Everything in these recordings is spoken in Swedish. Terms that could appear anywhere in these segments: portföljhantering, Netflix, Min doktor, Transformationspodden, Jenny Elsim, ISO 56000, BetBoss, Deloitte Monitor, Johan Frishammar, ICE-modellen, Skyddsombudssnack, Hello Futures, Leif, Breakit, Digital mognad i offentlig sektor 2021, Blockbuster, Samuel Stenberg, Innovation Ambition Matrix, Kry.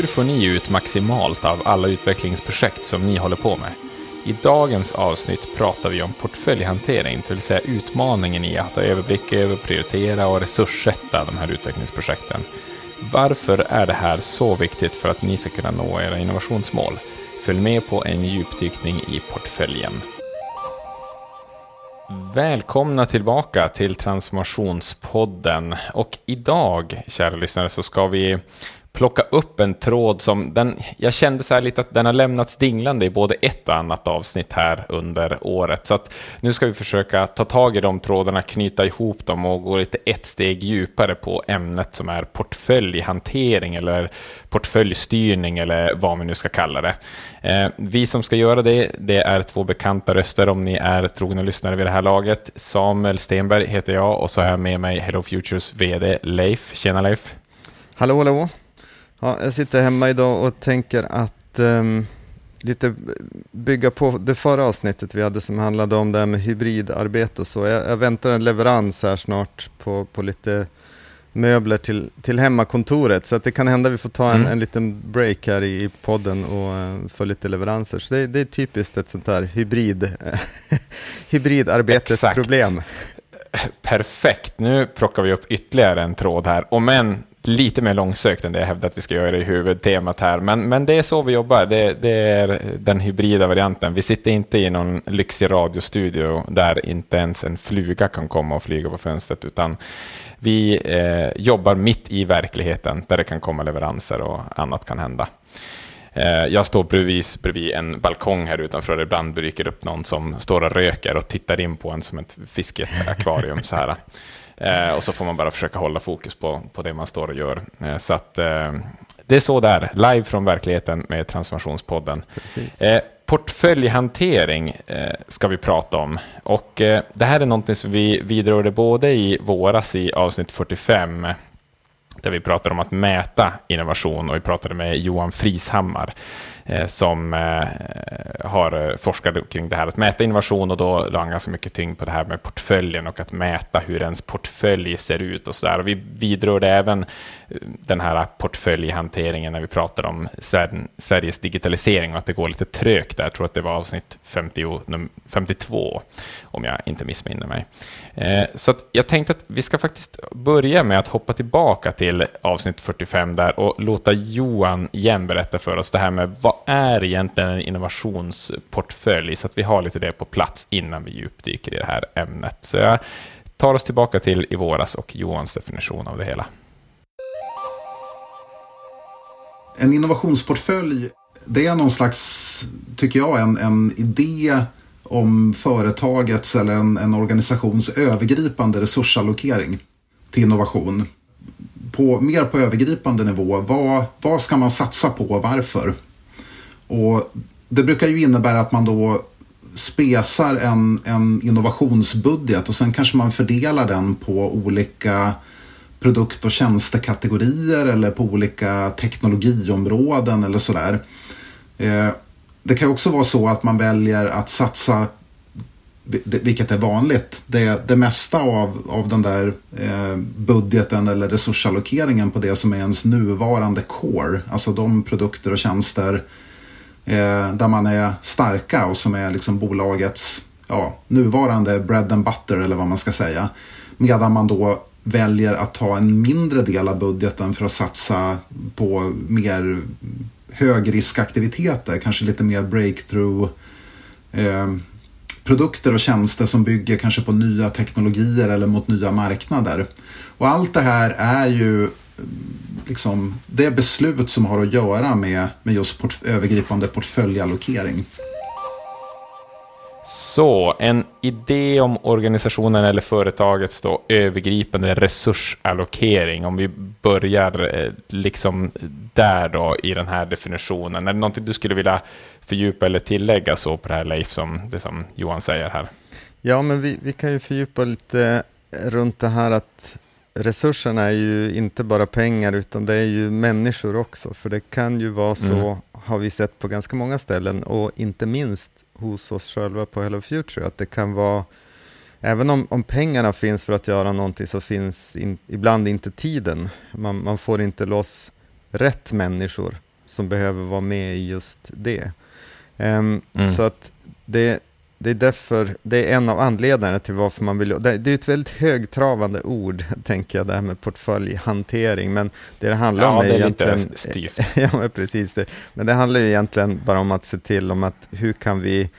Hur får ni ut maximalt av alla utvecklingsprojekt som ni håller på med? I dagens avsnitt pratar vi om portföljhantering, det vill säga utmaningen i att ha överblick över, prioritera och resurssätta de här utvecklingsprojekten. Varför är det här så viktigt för att ni ska kunna nå era innovationsmål? Följ med på en djupdykning i portföljen. Välkomna tillbaka till Transformationspodden, och idag, kära lyssnare, så ska vi plocka upp en tråd som jag kände så här lite att den har lämnats dinglande i både ett och annat avsnitt här under året. Så att nu ska vi försöka ta tag i de trådarna, knyta ihop dem och gå lite ett steg djupare på ämnet som är portföljhantering eller portföljstyrning eller vad vi nu ska kalla det. Vi som ska göra det är två bekanta röster om ni är trogna lyssnare vid det här laget. Samuel Stenberg heter jag, och så har jag med mig Hello Futures vd Leif. Tjena Leif! Hallå, hallå! Ja, jag sitter hemma idag och tänker att lite bygga på det förra avsnittet vi hade som handlade om det här med hybridarbete och så. Jag väntar en leverans här snart på lite möbler till hemmakontoret, så att det kan hända vi får ta en liten break här i podden och för lite leveranser. Så det är typiskt ett sånt här hybridarbetesproblem. Perfekt, nu plockar vi upp ytterligare en tråd här, om en lite mer långsökt än det jag hävdar att vi ska göra i huvudtemat här. Men det är så vi jobbar. Det är den hybrida varianten. Vi sitter inte i någon lyxig radiostudio där inte ens en fluga kan komma och flyga på fönstret, utan vi jobbar mitt i verkligheten där det kan komma leveranser och annat kan hända. Jag står bredvid en balkong här utanför, och ibland dyker upp någon som står och röker och tittar in på en som ett fiskeakvarium så här. Och så får man bara försöka hålla fokus på det man står och gör. Så att, det är så där, live från verkligheten med Transformationspodden. Portföljhantering ska vi prata om. Och det här är någonting som vi vidrörde både i våras i avsnitt 45, där vi pratade om att mäta innovation, och vi pratade med Johan Frishammar som har forskat kring det här att mäta innovation, och då la han ganska mycket tyngd på det här med portföljen och att mäta hur ens portfölj ser ut och så där. Och vi vidrörde även den här portföljhanteringen när vi pratade om Sveriges digitalisering och att det går lite trögt där. Jag tror att det var avsnitt 52 om jag inte missminner mig. Så att jag tänkte att vi ska faktiskt börja med att hoppa tillbaka till avsnitt 45 där och låta Johan igen berätta för oss det här med vad är egentligen en innovationsportfölj, så att vi har lite det på plats innan vi djupdyker i det här ämnet. Så jag tar oss tillbaka till i våras och Johans definition av det hela. En innovationsportfölj, det är någon slags, tycker jag, en idé om företagets eller en organisations övergripande resursallokering till innovation. Mer på övergripande nivå, vad ska man satsa på och varför? Och det brukar ju innebära att man då spesar en innovationsbudget, och sen kanske man fördelar den på olika produkt- och tjänstekategorier eller på olika teknologiområden eller sådär. Det kan också vara så att man väljer att satsa, vilket är vanligt, det mesta av den där budgeten eller resursallokeringen på det som är ens nuvarande core. Alltså de produkter och tjänster där man är starka och som är liksom bolagets nuvarande bread and butter eller vad man ska säga. Medan man då väljer att ta en mindre del av budgeten för att satsa på mer högriskaktiviteter. Kanske lite mer breakthrough produkter och tjänster som bygger kanske på nya teknologier eller mot nya marknader. Och allt det här är ju liksom det beslut som har att göra med just övergripande portföljallokering. Så en idé om organisationen eller företagets då övergripande resursallokering, om vi börjar liksom där då i den här definitionen. Är det någonting du skulle vilja fördjupa eller tillägga så på det här, Leif, som Johan säger här? Ja, men vi kan ju fördjupa lite runt det här att resurserna är ju inte bara pengar, utan det är ju människor också. För det kan ju vara så, har vi sett på ganska många ställen, och inte minst hos oss själva på Hello Future, att det kan vara, även om pengarna finns för att göra någonting, så finns ibland inte tiden. Man får inte loss rätt människor som behöver vara med i just det. Så att det är därför, det är en av anledningarna till varför man vill, det är ett väldigt högtravande ord, tänker jag, det här med portföljhantering, men det handlar om är egentligen ja, precis det. Men det handlar ju egentligen bara om att se till om att hur kan vi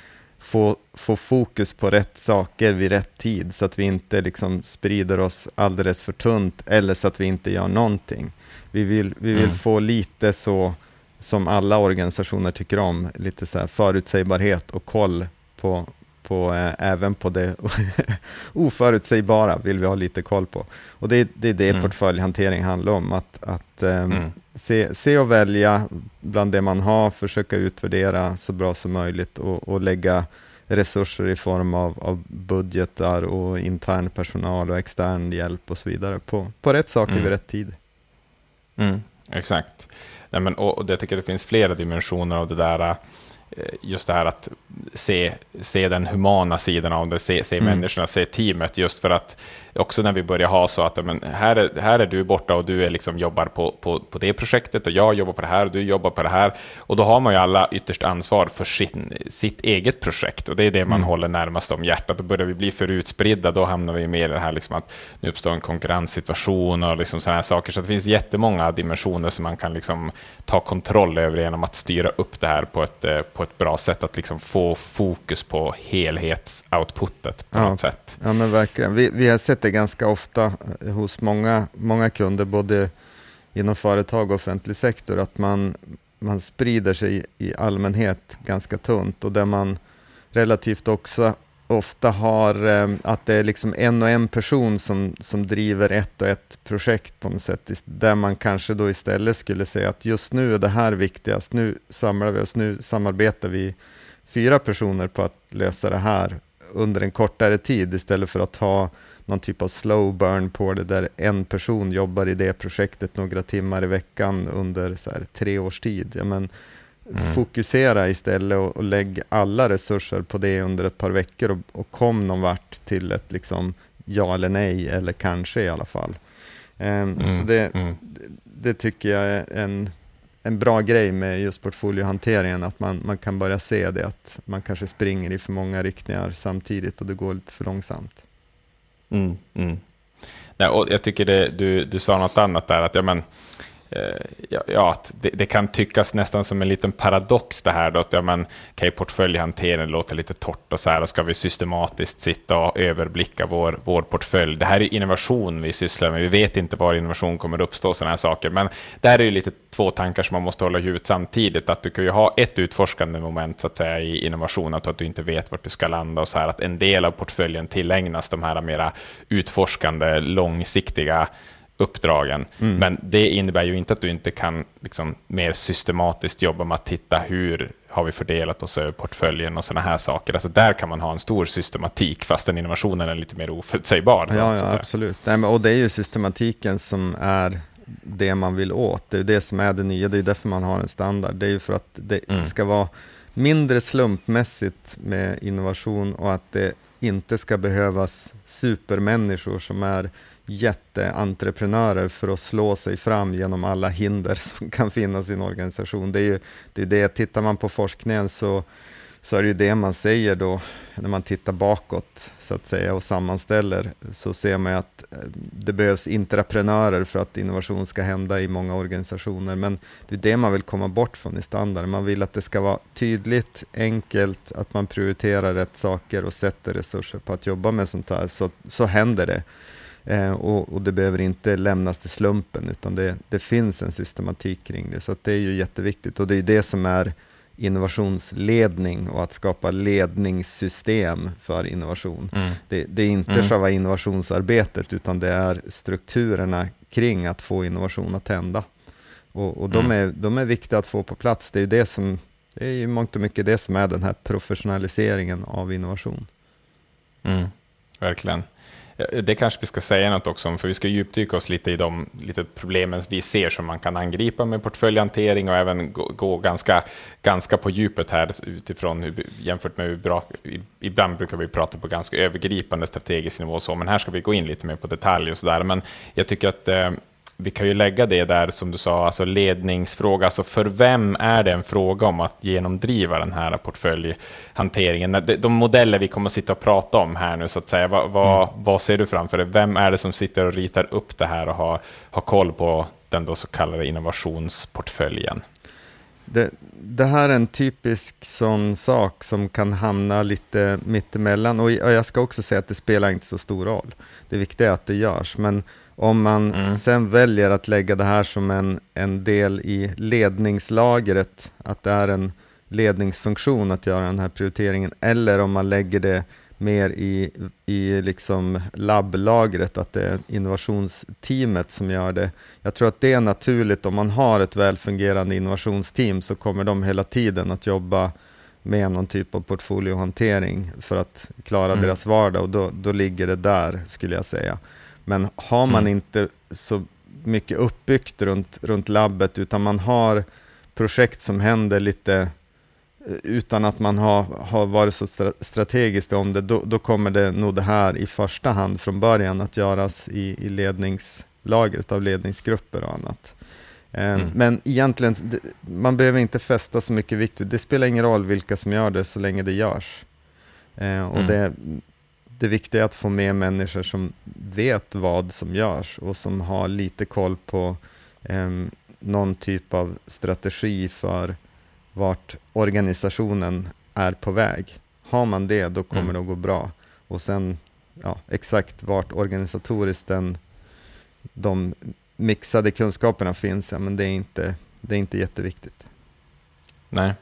få fokus på rätt saker vid rätt tid, så att vi inte liksom sprider oss alldeles för tunt, eller så att vi inte gör någonting. Vi vill få lite så som alla organisationer tycker om, lite så här förutsägbarhet och koll på även på det oförutsägbara vill vi ha lite koll på. Och det är det portföljhantering handlar om, att se och välja bland det man har, försöka utvärdera så bra som möjligt och lägga resurser i form av budgetar och intern personal och extern hjälp och så vidare på rätt saker vid rätt tid. Mm, exakt. Nej, men, och jag tycker det finns flera dimensioner av det där. Just det här att se den humana sidan av det, se människorna, se teamet, just för att också när vi börjar ha så att men här är du borta och du är liksom jobbar på det projektet, och jag jobbar på det här och du jobbar på det här, och då har man ju alla ytterst ansvar för sitt eget projekt, och det är det man håller närmast om hjärtat. Och börjar vi bli för utspridda, då hamnar vi med det här liksom att nu uppstår en konkurrenssituation och liksom sådana här saker. Så det finns jättemånga dimensioner som man kan liksom ta kontroll över genom att styra upp det här på ett bra sätt, att liksom få fokus på helhetsoutputet på något sätt. Ja, men verkligen. Vi har sett det ganska ofta hos många kunder, både inom företag och offentlig sektor, att man sprider sig i allmänhet ganska tunt, och där man relativt också ofta har att det är liksom en person som driver ett projekt på något sätt, där man kanske då istället skulle säga att just nu är det här viktigast, nu samlar vi oss, nu samarbetar vi 4 personer på att lösa det här under en kortare tid, istället för att ha någon typ av slow burn på det, där en person jobbar i det projektet några timmar i veckan under så här 3 års tid. Ja, men fokusera istället och lägg alla resurser på det under ett par veckor och kom någon vart till ett liksom ja eller nej, eller kanske i alla fall. Så det tycker jag är en bra grej med just portfoliohanteringen, att man kan börja se det, att man kanske springer i för många riktningar samtidigt och det går lite för långsamt. Mm. Mm. Nej, och jag tycker du sa något annat där, att det kan tyckas nästan som en liten paradox det här då, att portföljhanteringen låter lite torrt och så här, och ska vi systematiskt sitta och överblicka vår portfölj. Det här är innovation vi sysslar med, vi vet inte var innovation kommer uppstå, sådana här saker. Men där är ju lite två tankar som man måste hålla i huvudet samtidigt, att du kan ju ha ett utforskande moment så att säga i innovation, att du inte vet vart du ska landa och så här, att en del av portföljen tillägnas de här mera utforskande, långsiktiga uppdragen, men det innebär ju inte att du inte kan liksom mer systematiskt jobba med att titta hur har vi fördelat oss över portföljen och sådana här saker. Alltså där kan man ha en stor systematik, fast den innovationen är lite mer oförutsägbar. Ja, absolut. Och det är ju systematiken som är det man vill åt. Det är det som är det nya, det är därför man har en standard. Det är ju för att det ska vara mindre slumpmässigt med innovation, och att det inte ska behövas supermänniskor som är jätteentreprenörer för att slå sig fram genom alla hinder som kan finnas i en organisation. Det är det. Tittar man på forskningen så är det ju det man säger då, när man tittar bakåt så att säga och sammanställer, så ser man att det behövs intraprenörer för att innovation ska hända i många organisationer. Men det är det man vill komma bort från i standard. Man vill att det ska vara tydligt, enkelt, att man prioriterar rätt saker och sätter resurser på att jobba med sånt här, så händer det. Och det behöver inte lämnas till slumpen, utan det finns en systematik kring det, så att det är ju jätteviktigt. Och det är det som är innovationsledning, och att skapa ledningssystem för innovation. Det är inte själva innovationsarbetet, utan det är strukturerna kring att få innovation att hända, och de är viktiga att få på plats. Det är ju det som, det är ju mångt och mycket det som är den här professionaliseringen av innovation. Verkligen. Det kanske vi ska säga något också om, för vi ska djupdyka oss lite i de lite problemen vi ser som man kan angripa med portföljhantering, och även gå ganska på djupet här utifrån jämfört med hur bra, ibland brukar vi prata på ganska övergripande strategisk nivå och så, men här ska vi gå in lite mer på detaljer och sådär. Men jag tycker att vi kan ju lägga det där som du sa, alltså ledningsfråga, alltså för vem är det en fråga om att genomdriva den här portföljhanteringen? De modeller vi kommer sitta och prata om här nu så att säga, vad ser du framför dig? Vem är det som sitter och ritar upp det här och har koll på den då så kallade innovationsportföljen? Det här är en typisk sån sak som kan hamna lite mittemellan, och jag ska också säga att det spelar inte så stor roll. Det viktiga är att det görs, men om man sen väljer att lägga det här som en del i ledningslagret, att det är en ledningsfunktion att göra den här prioriteringen, eller om man lägger det mer i liksom labblagret, att det är innovationsteamet som gör det. Jag tror att det är naturligt, om man har ett välfungerande innovationsteam så kommer de hela tiden att jobba med någon typ av portfoliohantering för att klara deras vardag, och då ligger det där, skulle jag säga. Men har man inte så mycket uppbyggt runt labbet, utan man har projekt som händer lite utan att man har varit så strategiskt om det, då kommer det nog det här i första hand från början att göras i ledningslagret av ledningsgrupper och annat. Men egentligen, man behöver inte fästa så mycket vikt. Det spelar ingen roll vilka som gör det så länge det görs. Och det viktiga är att få med människor som vet vad som görs och som har lite koll på någon typ av strategi för vart organisationen är på väg. Har man det, då kommer det att gå bra. Och sen exakt vart organisatoriskt de mixade kunskaperna finns, men det är inte jätteviktigt. Nej.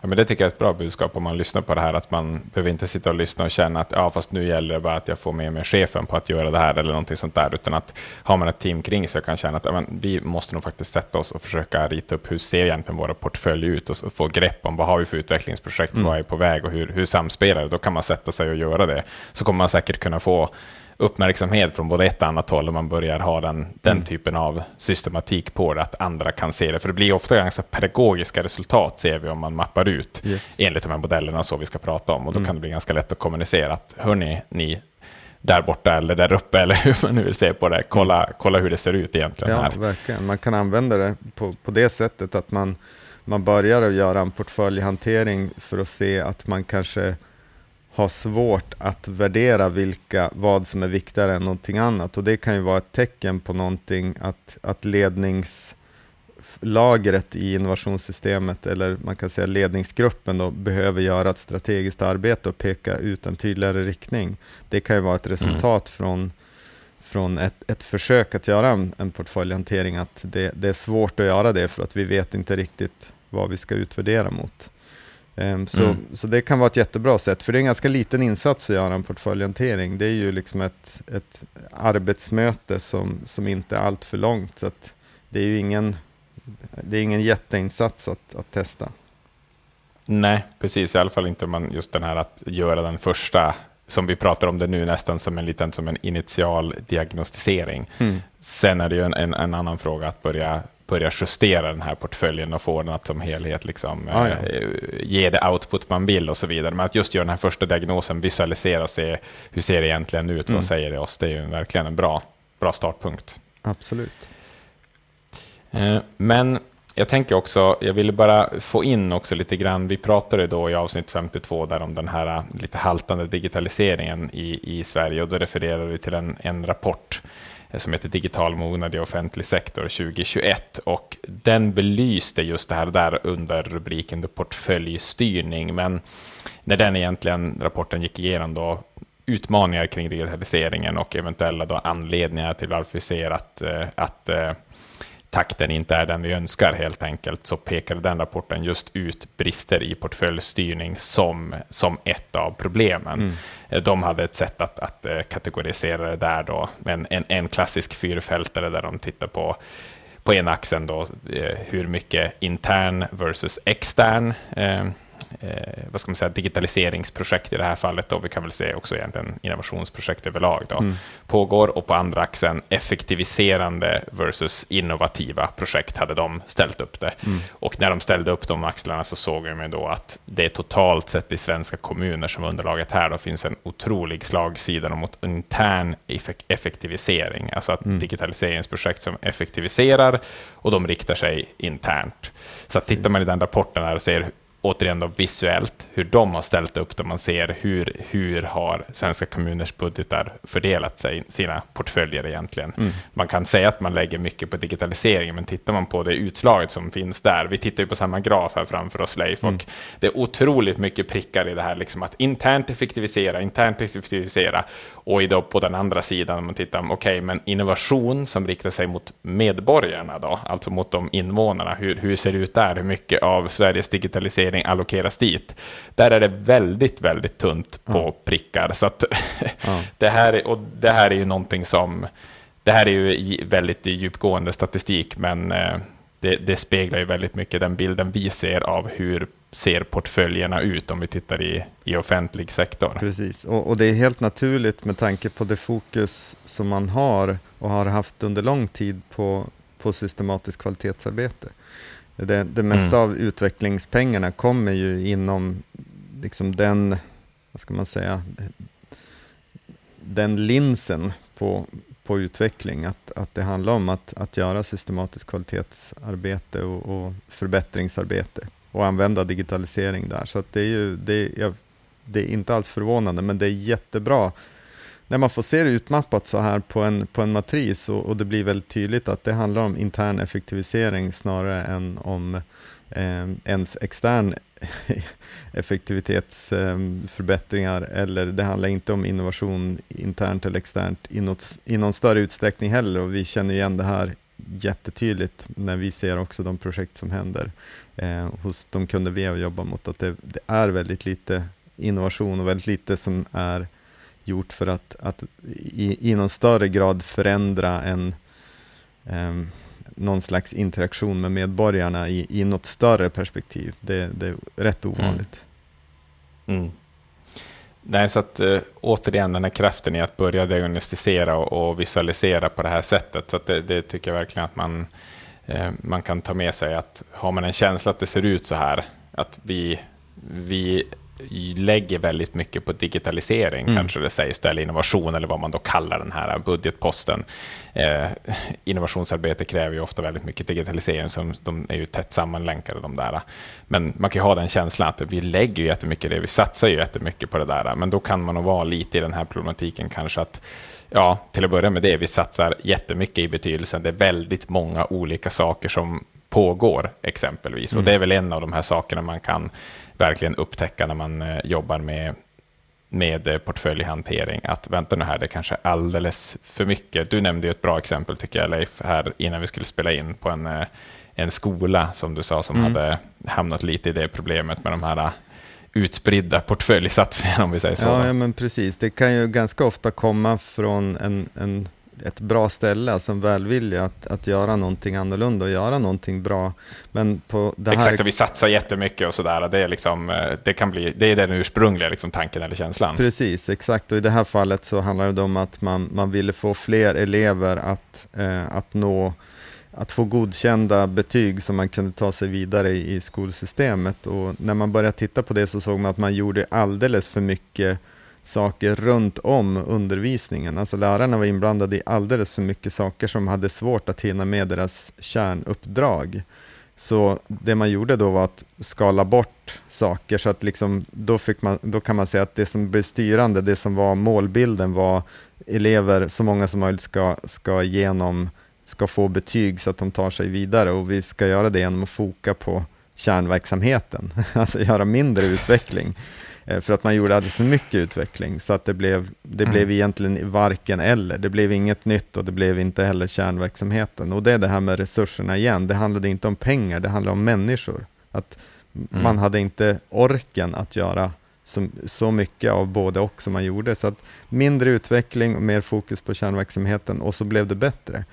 Ja, men det tycker jag är ett bra budskap om man lyssnar på det här, att man behöver inte sitta och lyssna och känna att fast nu gäller det bara att jag får med mig chefen på att göra det här eller någonting sånt där, utan att har man ett team kring sig och kan känna att vi måste nog faktiskt sätta oss och försöka rita upp hur ser egentligen våra portfölj ut och få grepp om vad har vi för utvecklingsprojekt, vad är på väg och hur samspelar det. Då kan man sätta sig och göra det, så kommer man säkert kunna få uppmärksamhet från både ett och annat håll om man börjar ha den typen av systematik på det, att andra kan se det. För det blir ofta ganska pedagogiska resultat, ser vi, om man mappar ut enligt de här modellerna så vi ska prata om. Och då kan det bli ganska lätt att kommunicera att hörni, ni där borta eller där uppe eller hur man nu vill se på det, kolla hur det ser ut egentligen. Ja, här. Verkligen. Man kan använda det på det sättet att man börjar att göra en portföljhantering för att se att man kanske har svårt att värdera vad som är viktigare än någonting annat. Och det kan ju vara ett tecken på någonting att ledningslagret i innovationssystemet, eller man kan säga ledningsgruppen då, behöver göra ett strategiskt arbete och peka ut en tydligare riktning. Det kan ju vara ett resultat från ett försök att göra en portföljhantering, att det är svårt att göra det för att vi vet inte riktigt vad vi ska utvärdera mot. Så det kan vara ett jättebra sätt, för det är en ganska liten insats att göra en portföljhantering. Det är ju liksom ett arbetsmöte som inte är allt för långt, så att det är ingen jätteinsats att testa. Nej, precis, i alla fall inte om man just den här att göra den första, som vi pratar om det nu, nästan som en initial diagnostisering. Sen är det ju en annan fråga att börja justera den här portföljen och få den att som helhet liksom ge det output man vill och så vidare. Men att just göra den här första diagnosen, visualisera och se hur ser det egentligen ut, vad säger det oss, det är ju verkligen en bra startpunkt. Absolut. Men jag tänker också, jag ville bara få in också lite grann, vi pratade då i avsnitt 52 där om den här lite haltande digitaliseringen i Sverige, och då refererade vi till en rapport som heter Digital mognad i offentlig sektor 2021, och den belyste just det här där under rubriken portföljstyrning. Men när rapporten gick igenom då utmaningar kring digitaliseringen och eventuella då anledningar till varför vi ser att takten inte är den vi önskar helt enkelt, så pekade den rapporten just ut brister i portföljstyrning som ett av problemen. De hade ett sätt att kategorisera det där då, men en klassisk fyrfältare där de tittar på en axeln då, hur mycket intern versus extern vad ska man säga, digitaliseringsprojekt i det här fallet, och vi kan väl säga också egentligen innovationsprojekt överlag då, pågår, och på andra axeln effektiviserande versus innovativa projekt hade de ställt upp det. Och när de ställde upp de axlarna så såg jag då att det totalt sett i svenska kommuner som underlaget här då finns en otrolig slagsida mot intern effektivisering, alltså att digitaliseringsprojekt som effektiviserar och de riktar sig internt. Så tittar man i den rapporten här och ser återigen då visuellt hur de har ställt upp det, man ser hur har svenska kommuners budgetar fördelat sig, sina portföljer egentligen. Man kan säga att man lägger mycket på digitalisering, men tittar man på det utslaget som finns där, vi tittar ju på samma graf här framför oss, Leif, och det är otroligt mycket prickar i det här, liksom att internt effektivisera, och då på den andra sidan man tittar, okej, men innovation som riktar sig mot medborgarna då, alltså mot de invånarna, hur ser det ut där, hur mycket av Sveriges digitalisering allokeras dit. Där är det väldigt, väldigt tunt på prickar. Så att det här är ju någonting som, det här är ju väldigt djupgående statistik, men det speglar ju väldigt mycket den bilden vi ser av hur ser portföljerna ut om vi tittar i offentlig sektor. Precis, och det är helt naturligt med tanke på det fokus som man har och har haft under lång tid på systematiskt kvalitetsarbete. Det mesta av utvecklingspengarna kommer ju inom liksom den, vad ska man säga, den linsen på utveckling. Att det handlar om att göra systematiskt kvalitetsarbete och förbättringsarbete och använda digitalisering där. Så att det är inte alls förvånande, men det är jättebra när man får se det utmappat så här på en matris, och det blir väldigt tydligt att det handlar om intern effektivisering snarare än om ens extern effektivitetsförbättringar, eller det handlar inte om innovation internt eller externt i någon större utsträckning heller, och vi känner igen det här jättetydligt när vi ser också de projekt som händer hos de kunder vi har jobbat mot, att det är väldigt lite innovation och väldigt lite som är gjort för att i någon större grad förändra någon slags interaktion med medborgarna i något större perspektiv. Det är rätt ovanligt. Nej, så att återigen den här kraften i att börja diagnostisera och visualisera på det här sättet, så att det tycker jag verkligen att man kan ta med sig, att har man en känsla att det ser ut så här, att vi lägger väldigt mycket på digitalisering, kanske det sägs, eller innovation, eller vad man då kallar den här budgetposten. Innovationsarbete kräver ju ofta väldigt mycket digitalisering, som de är ju tätt sammanlänkade de där. Men man kan ju ha den känslan att vi lägger ju jättemycket det, vi satsar ju jättemycket på det där, men då kan man nog vara lite i den här problematiken kanske, att ja, till att börja med det, vi satsar jättemycket i betydelsen, det är väldigt många olika saker som pågår exempelvis, och det är väl en av de här sakerna man kan verkligen upptäcka när man jobbar med portföljhantering, att vänta nu här, det kanske är alldeles för mycket. Du nämnde ju ett bra exempel tycker jag, Leif, här innan vi skulle spela in, på en skola som du sa som hade hamnat lite i det problemet med de här utspridda portföljsatsningarna, om vi säger så. Ja, men precis, det kan ju ganska ofta komma från ett bra ställe som välvilja att göra någonting annorlunda och göra någonting bra, men på det här... Exakt, och vi satsar jättemycket och sådär, det är liksom, det är den ursprungliga liksom tanken eller känslan. Precis, exakt, och i det här fallet så handlar det om att man ville få fler elever att få godkända betyg som man kunde ta sig vidare i skolsystemet, och när man började titta på det så såg man att man gjorde alldeles för mycket saker runt om undervisningen. Alltså lärarna var inblandade i alldeles för mycket saker som hade svårt att hinna med deras kärnuppdrag. Så det man gjorde då var att skala bort saker, så att liksom, då kan man säga att det som blev styrande, det som var målbilden, var elever, så många som möjligt ska få betyg så att de tar sig vidare, och vi ska göra det genom att foka på kärnverksamheten, alltså göra mindre utveckling. För att man gjorde alldeles för mycket utveckling, så att det blev egentligen varken eller. Det blev inget nytt och det blev inte heller kärnverksamheten. Och det är det här med resurserna igen. Det handlade inte om pengar, det handlade om människor. Att man hade inte orken att göra så mycket av både och som man gjorde. Så att mindre utveckling och mer fokus på kärnverksamheten, och så blev det bättre.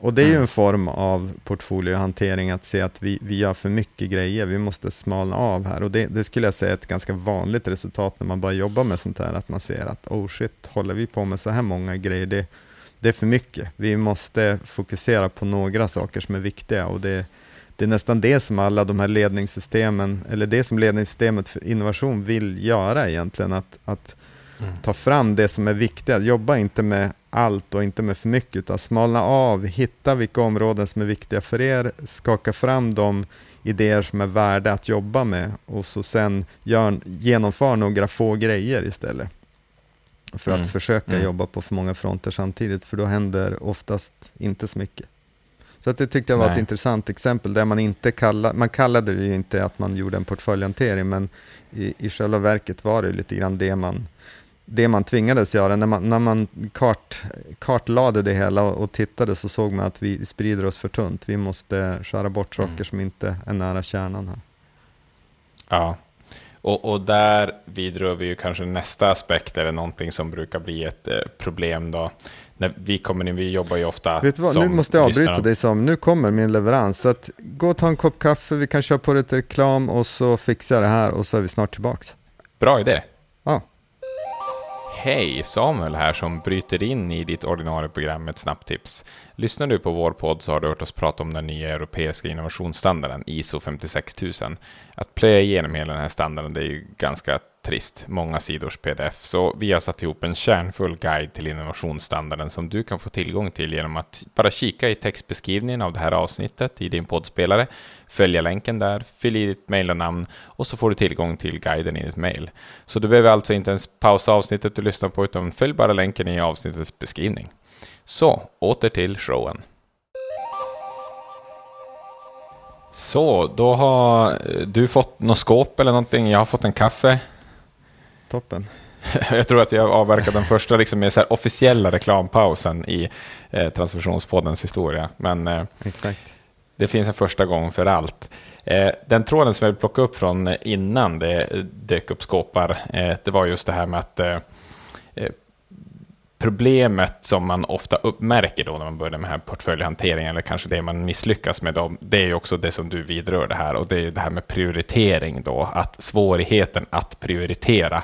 Och det är ju en form av portfoliohantering, att se att vi gör för mycket grejer, vi måste smalna av här. Och det skulle jag säga är ett ganska vanligt resultat när man bara jobbar med sånt här, att man ser att oh shit, håller vi på med så här många grejer, det är för mycket. Vi måste fokusera på några saker som är viktiga, och det är nästan det som alla de här ledningssystemen, eller det som ledningssystemet för innovation vill göra egentligen, att ta fram det som är viktigt. Jobba inte med allt och inte med för mycket, utan smalna av, hitta vilka områden som är viktiga för er, skaka fram de idéer som är värda att jobba med, och så sen genomför några få grejer istället för att försöka jobba på för många fronter samtidigt, för då händer oftast inte så mycket. Så att det tyckte jag var ett intressant exempel, där man inte kallade det ju inte att man gjorde en portföljhantering, men i själva verket var det lite grann det man tvingades göra. När man kartlade det hela och tittade, så såg man att vi sprider oss för tunt. Vi måste skära bort saker som inte är nära kärnan här. Ja, och där vidrör vi ju kanske nästa aspekt, eller någonting som brukar bli ett problem då. När vi jobbar ju ofta. Vet du vad, nu måste jag avbryta dig, som nu kommer min leverans. Så att gå och ta en kopp kaffe, vi kan köra på lite reklam och så fixar det här, och så är vi snart tillbaks. Bra idé. Ja. Hej, Samuel här som bryter in i ditt ordinarie program med ett snabbtips. Lyssnar du på vår podd så har du hört oss prata om den nya europeiska innovationsstandarden ISO 56000. Att plöja igenom hela den här standarden, det är ju ganska trist, många sidors pdf. Så vi har satt ihop en kärnfull guide till innovationsstandarden som du kan få tillgång till genom att bara kika i textbeskrivningen av det här avsnittet i din poddspelare, följa länken där, fyll i ditt mejl och namn, och så får du tillgång till guiden i ditt mejl. Så du behöver alltså inte ens pausa avsnittet och lyssna på, utan följ bara länken i avsnittets beskrivning. Så, åter till showen. Så, då har du fått något skåp eller någonting. Jag har fått en kaffe. Toppen. Jag tror att jag avverkade den första med så här officiella reklampausen i Transformationspoddens historia. Men exakt. Det finns en första gång för allt. Den tråden som jag vill plocka upp från innan det dök upp skåpar, det var just det här med att problemet som man ofta uppmärker då när man börjar med här portföljhanteringen, eller kanske det man misslyckas med då, det är ju också det som du vidrör det här, och det är ju det här med prioritering då, att svårigheten att prioritera,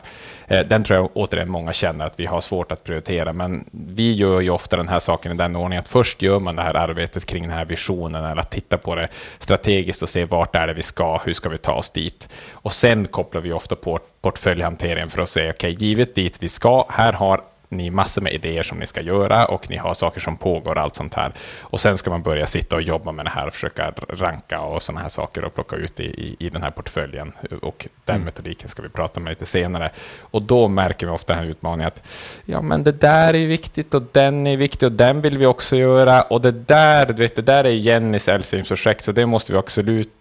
den tror jag återigen många känner, att vi har svårt att prioritera, men vi gör ju ofta den här saken i den ordningen att först gör man det här arbetet kring den här visionen, eller att titta på det strategiskt och se vart är det vi ska, hur ska vi ta oss dit, och sen kopplar vi ofta på portföljhanteringen för att se, okej, givet dit vi ska, här har ni massor med idéer som ni ska göra och ni har saker som pågår, allt sånt här, och sen ska man börja sitta och jobba med det här och försöka ranka och såna här saker och plocka ut i den här portföljen, och den metodiken ska vi prata med lite senare. Och då märker vi ofta den här utmaningen att ja, men det där är viktigt och den är viktig och den vill vi också göra, och det där är Jennys Elsims projekt, så det måste vi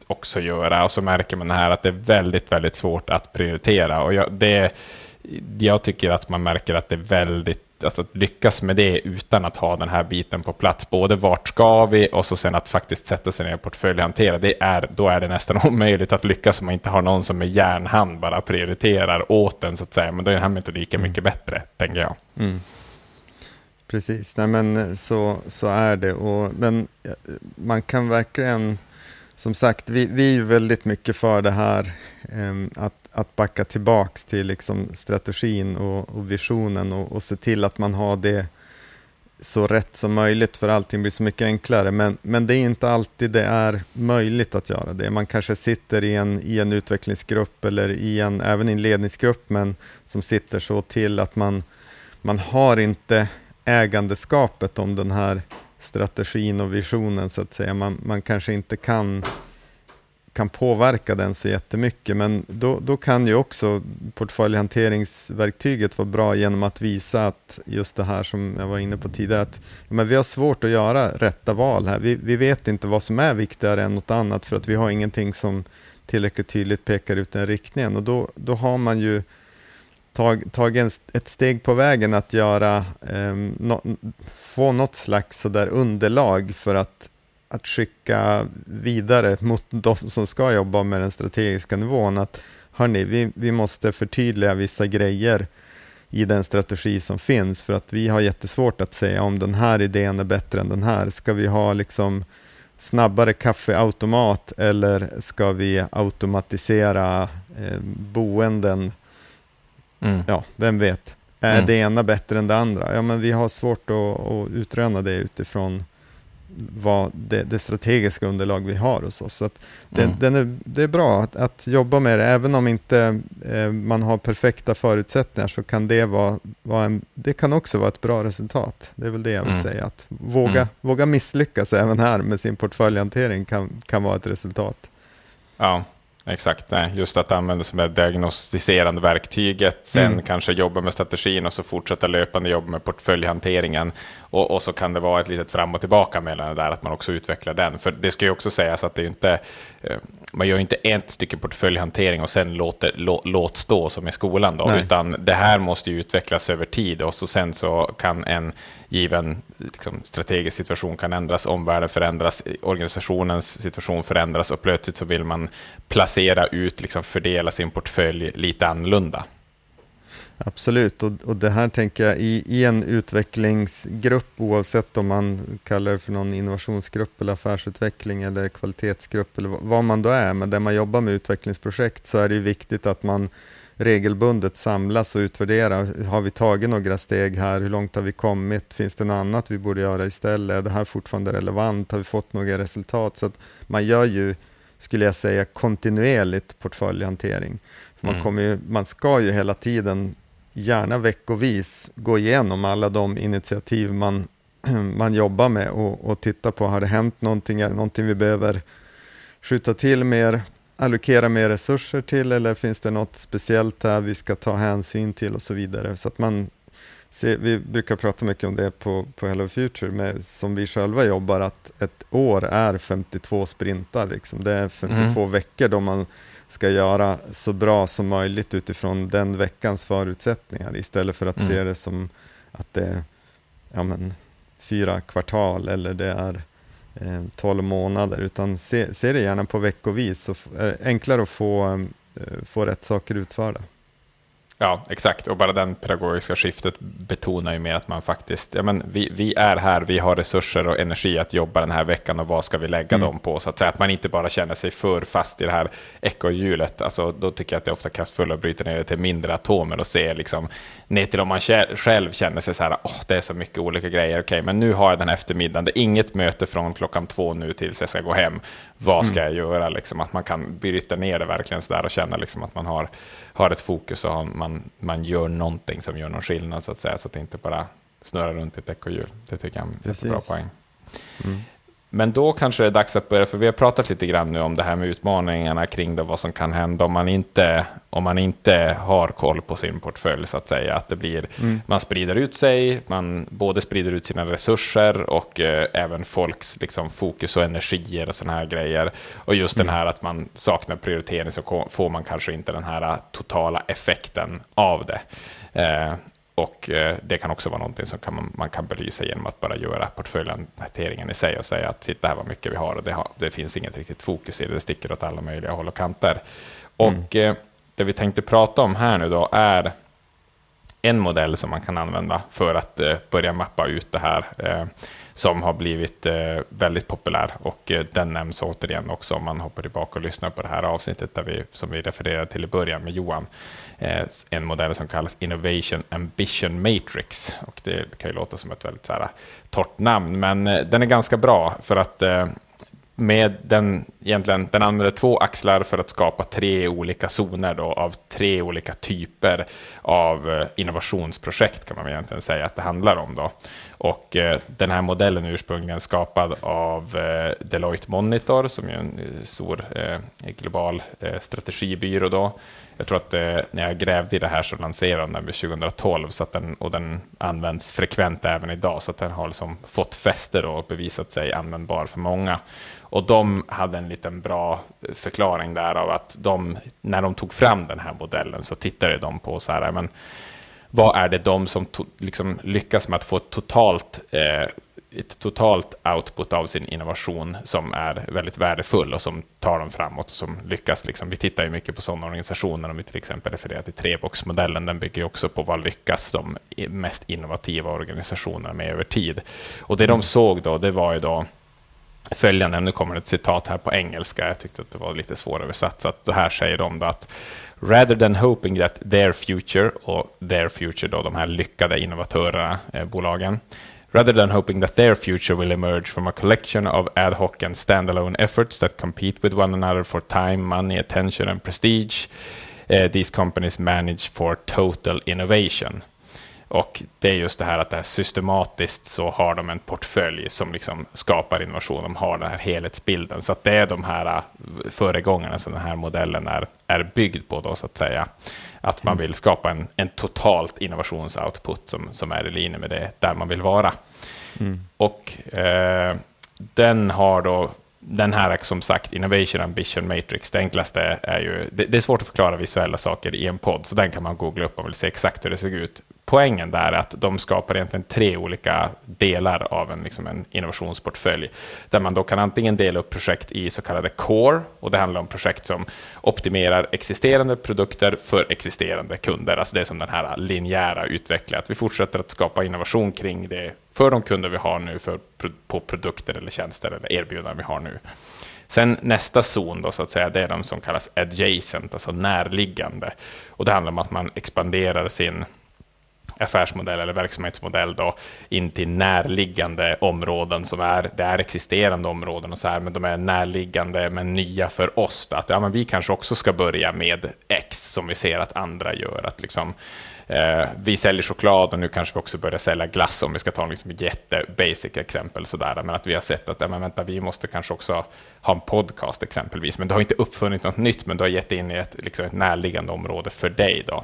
också göra, och så märker man här att det är väldigt, väldigt svårt att prioritera, och jag tycker att man märker att det är väldigt, alltså att lyckas med det utan att ha den här biten på plats, både vart ska vi och så sen att faktiskt sätta sig ner och portföljhantera, då är det nästan omöjligt att lyckas om man inte har någon som med järnhand bara prioriterar åt den, så att säga, men då är den här metodiken mycket bättre, tänker jag. Precis, nej men så är det, och, men man kan verkligen, som sagt, vi är ju väldigt mycket för det här att backa tillbaks till strategin och visionen och se till att man har det så rätt som möjligt, för allting blir så mycket enklare, men det är inte alltid det är möjligt att göra det. Man kanske sitter i en utvecklingsgrupp eller även i en ledningsgrupp, men som sitter så till att man har inte ägandeskapet om den här strategin och visionen, så att säga. Man kanske inte kan påverka den så jättemycket, men då kan ju också portföljhanteringsverktyget vara bra genom att visa att just det här som jag var inne på tidigare, att men vi har svårt att göra rätta val här. Vi vet inte vad som är viktigare än något annat, för att vi har ingenting som tillräckligt tydligt pekar ut den riktningen, och då har man ju tagit ett steg på vägen att göra få något slags sådär underlag för att skicka vidare mot de som ska jobba med den strategiska nivån, att hörni, vi måste förtydliga vissa grejer i den strategi som finns, för att vi har jättesvårt att säga om den här idén är bättre än den här. Ska vi ha liksom snabbare kaffeautomat eller ska vi automatisera boenden? Mm. Ja, vem vet. Är det ena bättre än det andra? Ja, men vi har svårt att utröna det utifrån vad det strategiska underlag vi har hos oss. Så att det är bra att jobba med det. Även om inte man har perfekta förutsättningar, så kan det det kan också vara ett bra resultat. Det är väl det jag vill säga. Att våga misslyckas även här med sin portföljhantering kan vara ett resultat. Ja. Exakt, just att använda som det diagnostiserande verktyget, sen kanske jobba med strategin och så fortsätta löpande jobba med portföljhanteringen, och så kan det vara ett litet fram och tillbaka mellan det där, att man också utvecklar den. För det ska ju också sägas att det är inte, man gör inte ett stycke portföljhantering och sen låt stå som i skolan då, utan det här måste ju utvecklas över tid, och så sen så kan en given liksom strategisk situation kan ändras, omvärlden förändras, organisationens situation förändras, och plötsligt så vill man placera ut, liksom fördela sin portfölj lite annorlunda. Absolut, och det här tänker jag i en utvecklingsgrupp, oavsett om man kallar det för någon innovationsgrupp eller affärsutveckling eller kvalitetsgrupp eller vad man då är, men där man jobbar med utvecklingsprojekt, så är det viktigt att man regelbundet samlas och utvärdera. Har vi tagit några steg här? Hur långt har vi kommit? Finns det något annat vi borde göra istället? Är det här fortfarande relevant? Har vi fått några resultat? Så att man gör ju, skulle jag säga, kontinuerligt portföljhantering. För man ska ju hela tiden, gärna veckovis, gå igenom alla de initiativ man jobbar med och titta på, har det hänt någonting? Är det någonting vi behöver skjuta till mer, allokera mer resurser till, eller finns det något speciellt här vi ska ta hänsyn till och så vidare. Så att vi brukar prata mycket om det på Hello Future, som vi själva jobbar, att ett år är 52 sprintar. Liksom. Det är 52 veckor då man ska göra så bra som möjligt utifrån den veckans förutsättningar, istället för att se det som att det är 4 kvartal eller det är 12 månader, utan se det gärna på veckovis, så är det enklare att få rätt saker utförda. Ja, exakt. Och bara den pedagogiska skiftet betonar ju mer att man faktiskt, vi är här, vi har resurser och energi att jobba den här veckan, och vad ska vi lägga dem på? Så att säga, att man inte bara känner sig för fast i det här ekohjulet. Alltså, då tycker jag att det är ofta kraftfullt att bryta ner det till mindre atomer och se liksom ner till om man själv känner sig så här, det är så mycket olika grejer, okej, men nu har jag den här eftermiddagen, det är inget möte från 2:00 nu tills jag ska gå hem. Vad ska jag göra? Liksom, att man kan bryta ner det verkligen så där och känna liksom att man har ett fokus och man gör någonting som gör någon skillnad, så att säga, så att det inte bara snurrar runt i ett ekohjul. Det tycker jag är en bra poäng. Men då kanske det är dags att börja, för vi har pratat lite grann nu om det här med utmaningarna kring det, vad som kan hända om man inte har koll på sin portfölj, så att säga, att det blir, man sprider ut sig, man både sprider ut sina resurser och även folks liksom fokus och energier och såna här grejer, och just den här att man saknar prioritering, så får man kanske inte den här totala effekten av det. Och det kan också vara någonting som man kan belysa genom att bara göra portföljhanteringen i sig och säga att titta här vad mycket vi har, och det finns inget riktigt fokus i det sticker åt alla möjliga håll och kanter. Och det vi tänkte prata om här nu då är en modell som man kan använda för att börja mappa ut det här, som har blivit väldigt populär, och den nämns återigen också om man hoppar tillbaka och lyssnar på det här avsnittet som vi refererade till i början med Johan. En modell som kallas Innovation Ambition Matrix, och det kan ju låta som ett väldigt så här torrt namn, men den är ganska bra för att med den använder 2 axlar för att skapa 3 olika zoner då, av 3 olika typer av innovationsprojekt kan man egentligen säga att det handlar om då. Och den här modellen är ursprungligen skapad av Deloitte Monitor, som är en stor global strategibyrå då. Jag tror att när jag grävde i det här så lanserade den 2012, så att den används frekvent även idag, så att den har liksom fått fäste och bevisat sig användbar för många. Och de hade en liten bra förklaring där av att när de tog fram den här modellen så tittade de på så här, men vad är det de som liksom lyckas med att få totalt ett totalt output av sin innovation som är väldigt värdefull och som tar dem framåt och som lyckas. Liksom. Vi tittar ju mycket på sådana organisationer, om vi till exempel refererar till treboxmodellen. Den bygger ju också på vad lyckas de mest innovativa organisationerna med över tid. Och det de såg då, det var ju då följande, nu kommer ett citat här på engelska, jag tyckte att det var lite svåröversatt, så att det här säger de då att rather than hoping that their future, och their future då de här lyckade innovatörerna, bolagen, rather than hoping that their future will emerge from a collection of ad hoc and standalone efforts that compete with one another for time, money, attention and prestige, these companies manage for total innovation. Och det är just det här att det här systematiskt så har de en portfölj som liksom skapar innovation. De har den här helhetsbilden. Så att det är de här föregångarna som den här modellen är byggd på då, så att säga. Att man vill skapa en totalt innovationsoutput som är i linje med det där man vill vara. Mm. Och den har då den här, som sagt, Innovation Ambition Matrix, det enklaste är ju... Det är svårt att förklara visuella saker i en podd, så den kan man googla upp om man vill se exakt hur det ser ut. Poängen där är att de skapar egentligen 3 olika delar av en innovationsportfölj, där man då kan antingen dela upp projekt i så kallade core, och det handlar om projekt som optimerar existerande produkter för existerande kunder. Alltså det är som den här linjära utvecklingen, att vi fortsätter att skapa innovation kring det för de kunder vi har nu, på produkter eller tjänster eller erbjudanden vi har nu. Sen nästa zon då, så att säga, det är de som kallas adjacent, alltså närliggande, och det handlar om att man expanderar sin affärsmodell eller verksamhetsmodell då in till närliggande områden som är existerande områden och så här, men de är närliggande men nya för oss. Att ja, men vi kanske också ska börja med X som vi ser att andra gör, att liksom vi säljer choklad och nu kanske vi också börjar sälja glass, om vi ska ta liksom ett jättebasic exempel sådär, men att vi har sett att ja, men vänta, vi måste kanske också ha en podcast exempelvis, men du har inte uppfunnit något nytt, men du har gett in i ett närliggande område för dig då.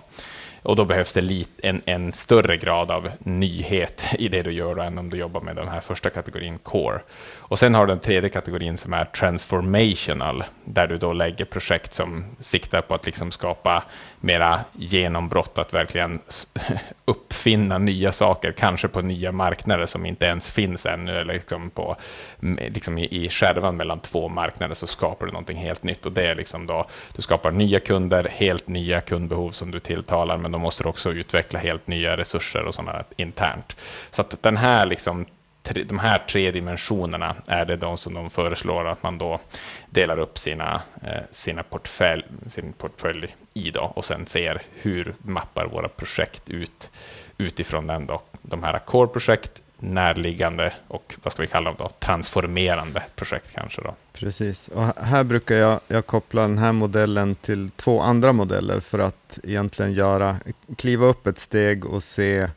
Och då behövs det en större grad av nyhet i det du gör då, än om du jobbar med den här första kategorin core. Och sen har du den tredje kategorin som är transformational, där du då lägger projekt som siktar på att liksom skapa mera genombrott, att verkligen uppfinna nya saker, kanske på nya marknader som inte ens finns ännu, eller liksom i skärvan mellan 2 marknader så skapar du någonting helt nytt. Och det är liksom då, du skapar nya kunder, helt nya kundbehov som du tilltalar, men de måste också utveckla helt nya resurser och sådana internt. Så att den här liksom, de här 3 dimensionerna är det de som de föreslår att man då delar upp sin portfölj i då, och sen ser hur mappar våra projekt ut utifrån den då. De här core-projekt, närliggande och vad ska vi kalla dem då? Transformerande projekt kanske då. Precis, och här brukar jag koppla den här modellen till 2 andra modeller för att egentligen kliva upp ett steg och se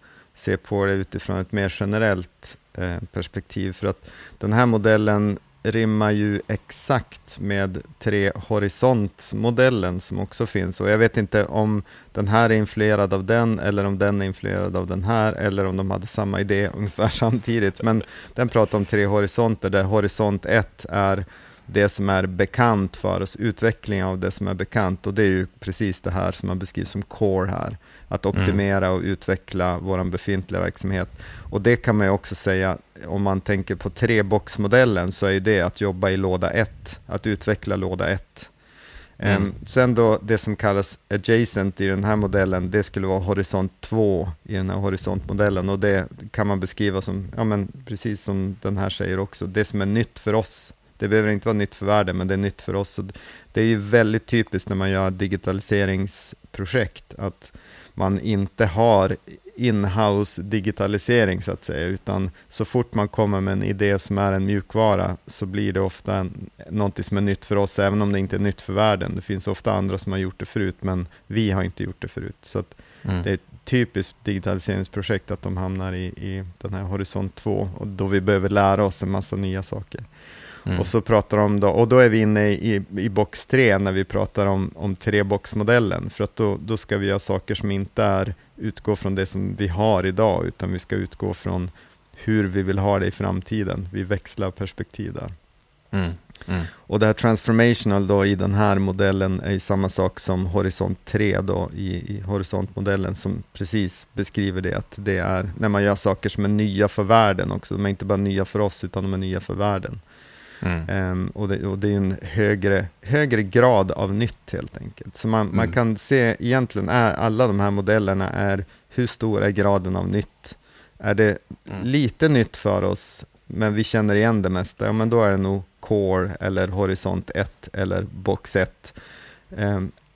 på det utifrån ett mer generellt perspektiv, för att den här modellen rimmar ju exakt med 3 horisontsmodellen som också finns, och jag vet inte om den här är influerad av den, eller om den är influerad av den här, eller om de hade samma idé ungefär samtidigt, men den pratar om 3 horisonter, där horisont 1 är det som är bekant för oss, utveckling av det som är bekant, och det är ju precis det här som man beskriver som core här, att optimera och utveckla vår befintliga verksamhet. Och det kan man ju också säga, om man tänker på treboxmodellen, så är det att jobba i låda 1, att utveckla låda 1. Sen då det som kallas adjacent i den här modellen, det skulle vara horisont 2 i den här horisontmodellen, och det kan man beskriva som, ja men precis som den här säger också, det som är nytt för oss. Det behöver inte vara nytt för världen, men det är nytt för oss. Det är ju väldigt typiskt när man gör digitaliseringsprojekt, att man inte har in-house digitalisering så att säga, utan så fort man kommer med en idé som är en mjukvara, så blir det ofta någonting som är nytt för oss, även om det inte är nytt för världen. Det finns ofta andra som har gjort det förut, men vi har inte gjort det förut. Så att det är ett typiskt digitaliseringsprojekt att de hamnar i den här horisont 2, och då vi behöver lära oss en massa nya saker. Och så pratar de då, och då är vi inne i box 3 när vi pratar om treboxmodellen, för att då ska vi göra saker som inte utgå från det som vi har idag, utan vi ska utgå från hur vi vill ha det i framtiden. Vi växlar perspektiv där. Mm. Mm. Och det här transformational då i den här modellen är ju samma sak som horisont 3 då i horisontmodellen, som precis beskriver det, att det är när man gör saker som är nya för världen också. De är inte bara nya för oss, utan de är nya för världen. Mm. Och det är en högre grad av nytt helt enkelt. Så man kan se egentligen är alla de här modellerna är hur stor är graden av nytt. Är det lite nytt för oss men vi känner igen det mesta, ja, men då är det nog core eller horisont 1 eller box 1.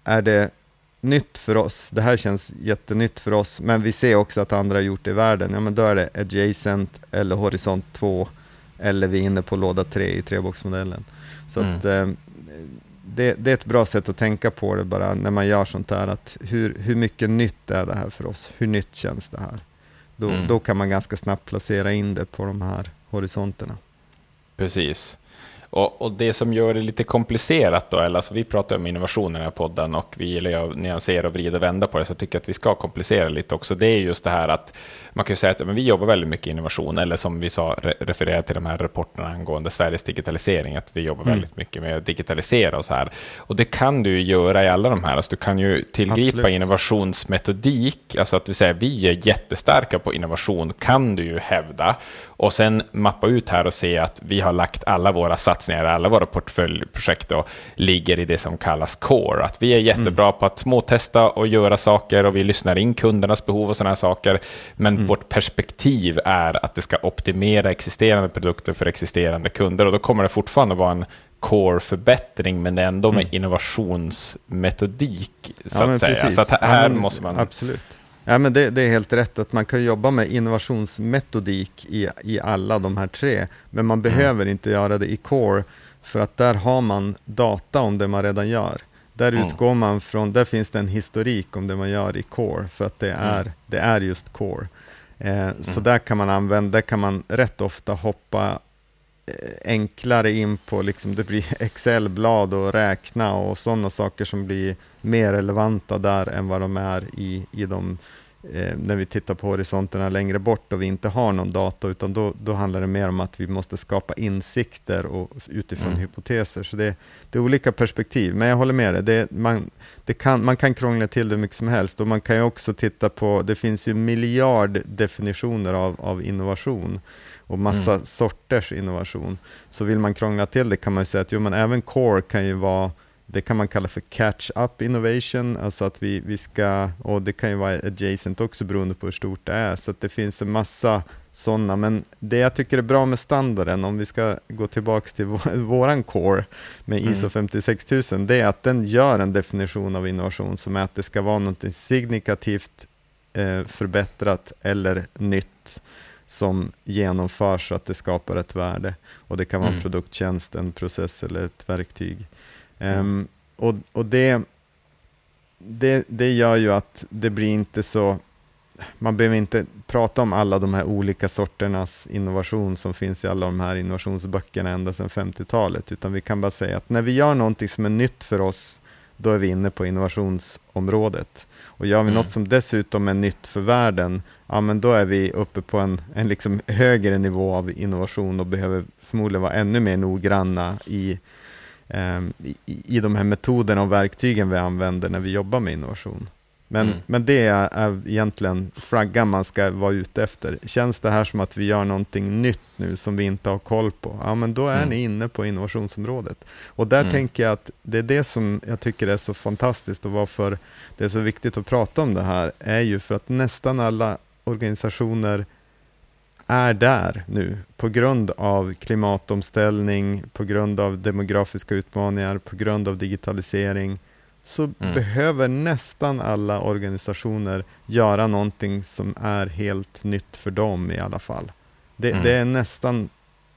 Är det nytt för oss, det här känns jättenytt för oss men vi ser också att andra har gjort det i världen, ja, men då är det adjacent eller horisont 2 eller vi är inne på låda 3 i treboxmodellen. Så att, det är ett bra sätt att tänka på det bara när man gör sånt här, att hur mycket nytt är det här för oss? Hur nytt känns det här? Då kan man ganska snabbt placera in det på de här horisonterna. Precis. Och det som gör det lite komplicerat då, eller alltså vi pratar om innovation i den här podden och vi gillar att nyansera och vrida och vända på det, så jag tycker att vi ska komplicera lite också. Det är just det här att man kan ju säga att men vi jobbar väldigt mycket innovation, eller som vi sa, refererar till de här rapporterna angående Sveriges digitalisering, att vi jobbar väldigt mycket med att digitalisera och så här. Och det kan du ju göra i alla de här, alltså du kan ju tillgripa innovationsmetodik, alltså att du säger vi är jättestarka på innovation, kan du ju hävda. Och sen mappa ut här och se att vi har lagt alla våra satsningar, alla våra portföljprojekt då, ligger i det som kallas core. Att vi är jättebra på att småtesta och göra saker och vi lyssnar in kundernas behov och sådana här saker. Men vårt perspektiv är att det ska optimera existerande produkter för existerande kunder. Och då kommer det fortfarande vara en core-förbättring, men det är ändå med innovationsmetodik så att säga. Precis. Så att här måste man... Absolut. Ja, men det är helt rätt att man kan jobba med innovationsmetodik i alla de här tre. Men man behöver inte göra det i core, för att där har man data om det man redan gör. Där utgår man från, där finns det en historik om det man gör i core, för att det är just core. Så där kan man rätt ofta hoppa enklare in på, liksom, det blir Excel-blad och räkna och sådana saker som blir mer relevanta där än vad de är i de, när vi tittar på horisonterna längre bort och vi inte har någon data, utan då handlar det mer om att vi måste skapa insikter och utifrån hypoteser. Så det är olika perspektiv, men jag håller med dig. Man kan krångla till det mycket som helst, och man kan ju också titta på, det finns ju miljarddefinitioner av innovation och massa sorters innovation. Så vill man krångla till det kan man ju säga att men även core kan ju vara, det kan man kalla för catch-up innovation, alltså att vi ska, och det kan ju vara adjacent också beroende på hur stort det är, så att det finns en massa sådana. Men det jag tycker är bra med standarden, om vi ska gå tillbaka till våran core med ISO 56000, det är att den gör en definition av innovation som är att det ska vara något signifikativt förbättrat eller nytt som genomförs så att det skapar ett värde, och det kan vara en produkttjänst, en process eller ett verktyg. Och det gör ju att det blir inte så, man behöver inte prata om alla de här olika sorternas innovation som finns i alla de här innovationsböckerna ända sedan 50-talet, utan vi kan bara säga att när vi gör någonting som är nytt för oss, då är vi inne på innovationsområdet. Och gör vi något som dessutom är nytt för världen, ja, men då är vi uppe på en liksom högre nivå av innovation och behöver förmodligen vara ännu mer noggranna i de här metoderna och verktygen vi använder när vi jobbar med innovation. Men det är egentligen flaggan man ska vara ute efter. Känns det här som att vi gör någonting nytt nu som vi inte har koll på? Ja, men då är ni inne på innovationsområdet. Och där tänker jag att det är det som jag tycker är så fantastiskt, och varför det är så viktigt att prata om det här är ju för att nästan alla organisationer är där nu på grund av klimatomställning, på grund av demografiska utmaningar, på grund av digitalisering, så behöver nästan alla organisationer göra någonting som är helt nytt för dem i alla fall. Det är nästan,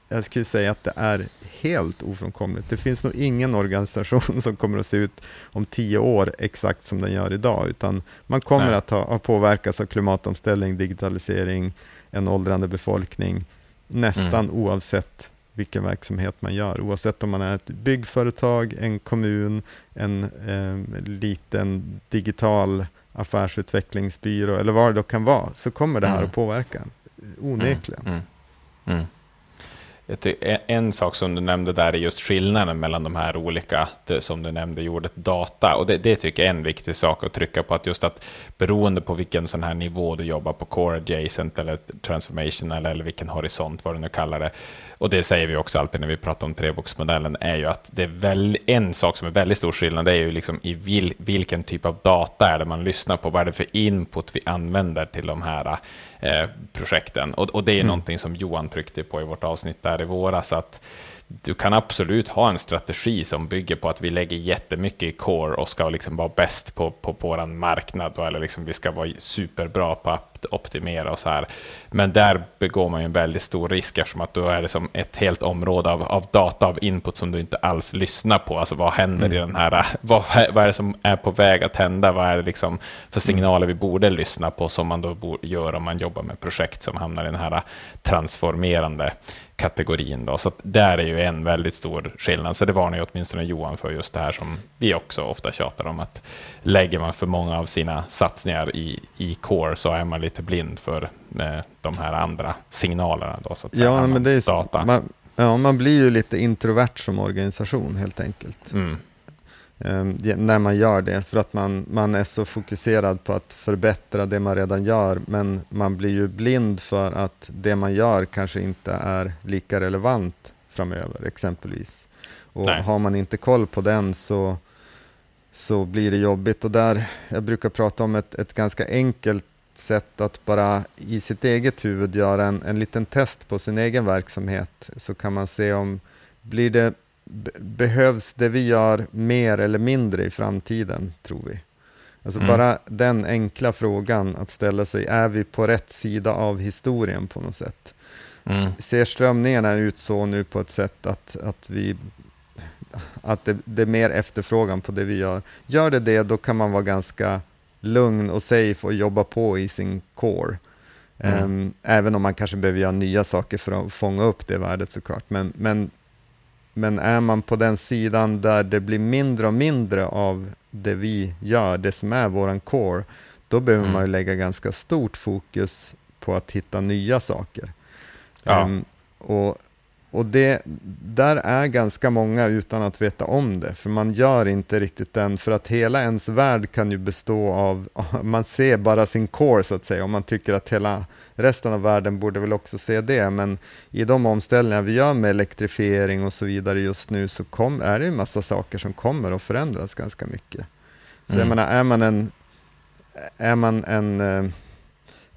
jag skulle säga att det är helt ofrånkomligt. Det finns nog ingen organisation som kommer att se ut om 10 år exakt som den gör idag, utan man kommer att ha påverkats av klimatomställning, digitalisering, en åldrande befolkning nästan oavsett vilken verksamhet man gör. Oavsett om man är ett byggföretag, en kommun, en liten digital affärsutvecklingsbyrå eller vad det då kan vara, så kommer det här att påverka onekligen. En sak som du nämnde där är just skillnaden mellan de här olika, som du nämnde, ordet data. Och det tycker jag är en viktig sak att trycka på, att just att beroende på vilken sån här nivå du jobbar på, core adjacent eller transformational eller vilken horisont, vad du nu kallar det. Och det säger vi också alltid när vi pratar om treboksmodellen, är ju att det är väl, en sak som är väldigt stor skillnad, det är ju liksom i vilken typ av data är det man lyssnar på, vad är det för input vi använder till de här projekten. Och det är någonting som Johan tryckte på i vårt avsnitt där i våras, att du kan absolut ha en strategi som bygger på att vi lägger jättemycket i core och ska liksom vara bäst på vår marknad då, eller liksom vi ska vara superbra på att optimera och så här. Men där begår man ju en väldigt stor risk, eftersom att då är det som ett helt område av data, av input som du inte alls lyssnar på. Alltså vad händer i den här, vad är det som är på väg att hända? Vad är det liksom för signaler vi borde lyssna på, som man då gör om man jobbar med projekt som hamnar i den här transformerande kategorin då. Så att där är ju en väldigt stor skillnad. Så det varnar ju åtminstone Johan för, just det här som vi också ofta tjatar om, att lägger man för många av sina satsningar i core så är man lite blind för de här andra signalerna då, så att säga. Ja, men det är data. Man blir ju lite introvert som organisation helt enkelt. När man gör det, för att man är så fokuserad på att förbättra det man redan gör, men man blir ju blind för att det man gör kanske inte är lika relevant framöver exempelvis. Och har man inte koll på den så blir det jobbigt. Och där, jag brukar prata om ett ganska enkelt sätt att bara i sitt eget huvud göra en liten test på sin egen verksamhet, så kan man se om behövs det vi gör mer eller mindre i framtiden, tror vi. Alltså bara den enkla frågan att ställa sig, är vi på rätt sida av historien på något sätt? Ser strömningarna ut så nu på ett sätt att det är mer efterfrågan på det vi gör? Gör det, då kan man vara ganska lugn och safe och jobba på i sin core. Även om man kanske behöver göra nya saker för att fånga upp det värdet såklart. Men är man på den sidan där det blir mindre och mindre av det vi gör, det som är våran core, då behöver man ju lägga ganska stort fokus på att hitta nya saker. Ja. Och det där är ganska många utan att veta om det, för man gör inte riktigt den, för att hela ens värld kan ju bestå av, man ser bara sin core så att säga, och man tycker att hela resten av världen borde väl också se det, men i de omställningar vi gör med elektrifiering och så vidare just nu, så är det ju en massa saker som kommer att förändras ganska mycket. Så jag menar, är man en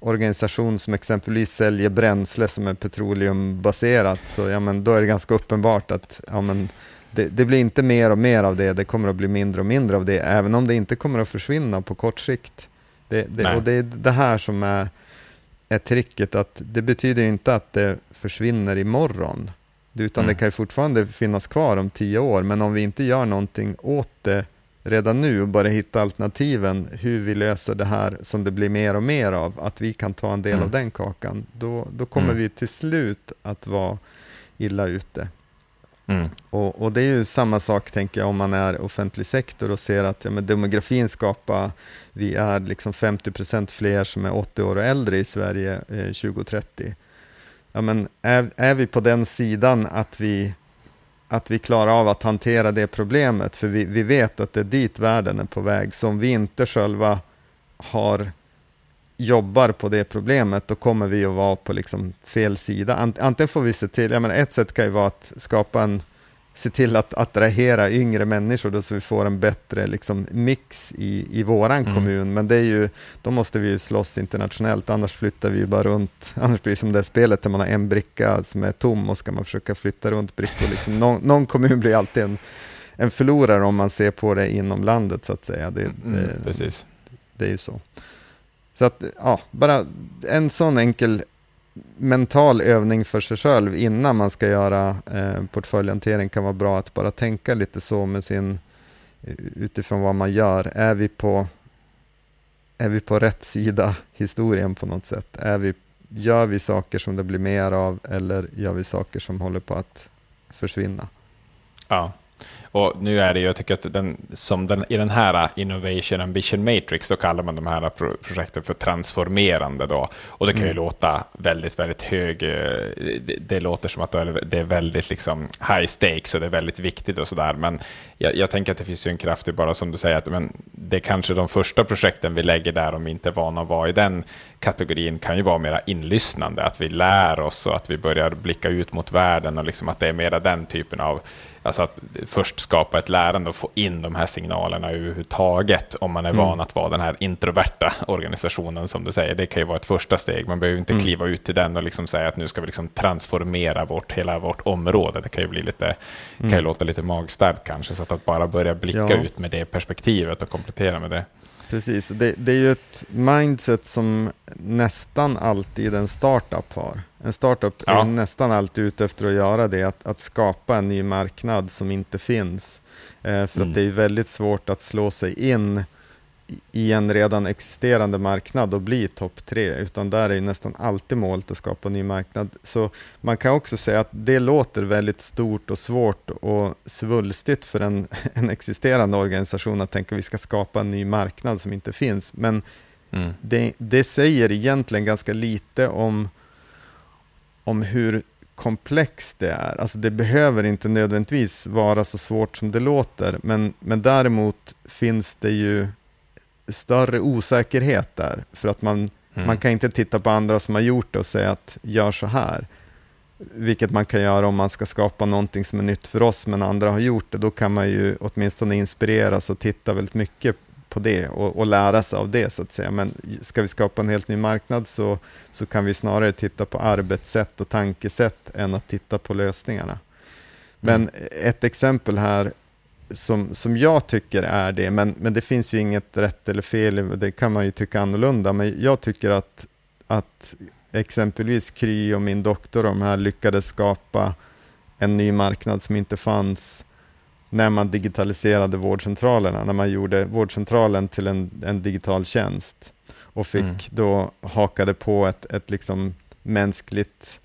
organisation som exempelvis säljer bränsle som är petroleumbaserat, så ja, men då är det ganska uppenbart att ja, men det blir inte mer och mer av det, det kommer att bli mindre och mindre av det, även om det inte kommer att försvinna på kort sikt. Och det är det här som är tricket, att det betyder inte att det försvinner imorgon, utan det kan ju fortfarande finnas kvar om 10 år, men om vi inte gör någonting åt det redan nu och bara hitta alternativen, hur vi löser det här som det blir mer och mer av, att vi kan ta en del av den kakan, då kommer vi till slut att vara illa ute. Och det är ju samma sak, tänker jag, om man är offentlig sektor och ser att demografin skapar, vi är liksom 50% fler som är 80 år och äldre i Sverige 2030. Ja, men är vi på den sidan att vi klarar av att hantera det problemet, för vi vet att det är dit världen är på väg, som vi inte själva jobbar på det problemet, då kommer vi att vara på liksom fel sida. Antingen får vi se till, ett sätt kan ju vara att se till att attrahera yngre människor då, så vi får en bättre liksom mix i våran kommun, men det är ju, då måste vi ju slåss internationellt, annars flyttar vi ju bara runt, annars blir det som det spelet där man har en bricka som är tom och ska man försöka flytta runt brickor liksom. Någon kommun blir alltid en förlorare om man ser på det inom landet så att säga. Precis. Det är ju så att, ja, bara en sån enkel mental övning för sig själv innan man ska göra portföljhantering kan vara bra, att bara tänka lite så med utifrån vad man gör. Är vi på rätt sida historien på något sätt? Gör vi saker som det blir mer av, eller gör vi saker som håller på att försvinna? Ja. Och nu är det ju, jag tycker att i den här Innovation Ambition Matrix, då kallar man de här projekten för transformerande då. Och det kan ju låta väldigt, väldigt hög. Det låter som att det är väldigt liksom high stakes och det är väldigt viktigt och sådär. Men jag tänker att det finns ju en kraft i bara som du säger att men det är kanske de första projekten vi lägger där om vi inte är vana att vara i den kategorin kan ju vara mera inlyssnande. Att vi lär oss och att vi börjar blicka ut mot världen och liksom att det är mera den typen av. Alltså att först skapa ett lärande och få in de här signalerna överhuvudtaget om man är van att vara den här introverta organisationen som du säger. Det kan ju vara ett första steg. Man behöver inte kliva ut till den och liksom säga att nu ska vi liksom transformera hela vårt område. Det kan ju bli kan ju låta lite magstarkt kanske, så att bara börja blicka ut med det perspektivet och komplettera med det. Precis, det är ju ett mindset som nästan alltid en startup har. En startup är nästan alltid ute efter att göra det, att skapa en ny marknad som inte finns. För att det är väldigt svårt att slå sig in i en redan existerande marknad och bli topp 3. Utan där är ju nästan alltid målet att skapa en ny marknad. Så man kan också säga att det låter väldigt stort och svårt och svulstigt för en existerande organisation att tänka att vi ska skapa en ny marknad som inte finns. Men det säger egentligen ganska lite om hur komplext det är. Alltså det behöver inte nödvändigtvis vara så svårt som det låter. Men däremot finns det ju större osäkerhet där, för att man kan inte titta på andra som har gjort det och säga att gör så här, vilket man kan göra om man ska skapa någonting som är nytt för oss men andra har gjort det. Då kan man ju åtminstone inspireras och titta väldigt mycket på det och lära sig av det, så att säga. Men ska vi skapa en helt ny marknad så kan vi snarare titta på arbetssätt och tankesätt än att titta på lösningarna. Men ett exempel här som jag tycker är det, men det finns ju inget rätt eller fel, det kan man ju tycka annorlunda, men jag tycker att exempelvis Kry och Min doktor, de här, lyckades skapa en ny marknad som inte fanns när man digitaliserade vårdcentralerna, när man gjorde vårdcentralen till en digital tjänst och fick då hakade på ett liksom mänskligt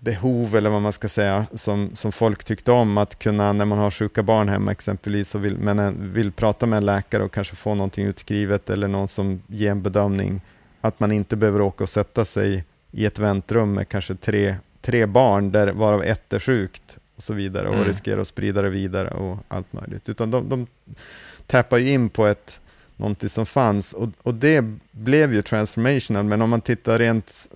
behov, eller vad man ska säga, som folk tyckte om, att kunna, när man har sjuka barn hemma exempelvis och vill prata med en läkare och kanske få någonting utskrivet eller någon som ger en bedömning, att man inte behöver åka och sätta sig i ett väntrum med kanske tre barn där varav ett är sjukt och så vidare och riskerar att sprida det vidare och allt möjligt, utan de tappar ju in på någonting som fanns, och det blev ju transformational. Men om man tittar rent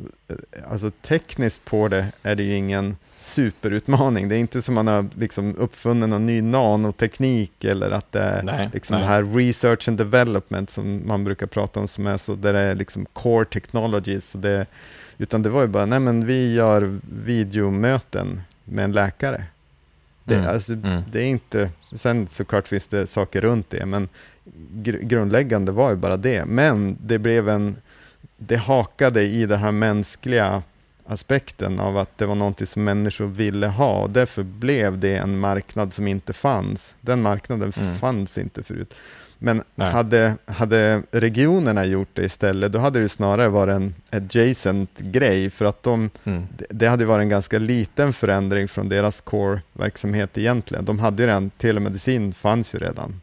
alltså tekniskt på det, är det ju ingen superutmaning. Det är inte som man har liksom uppfunnit någon ny nanoteknik, eller att det är det här research and development som man brukar prata om, som är så där det är liksom core technologies. Så det, utan det var ju bara, nej men vi gör videomöten med en läkare. Det är inte, sen såklart finns det saker runt det, men grundläggande var ju bara det. Men det blev det hakade i den här mänskliga aspekten av att det var någonting som människor ville ha, och därför blev det en marknad som inte fanns. Den marknaden fanns inte förut. Men hade regionerna gjort det istället, då hade det snarare varit en adjacent grej, för att det hade varit en ganska liten förändring från deras core-verksamhet egentligen. De hade ju redan, telemedicin fanns ju redan.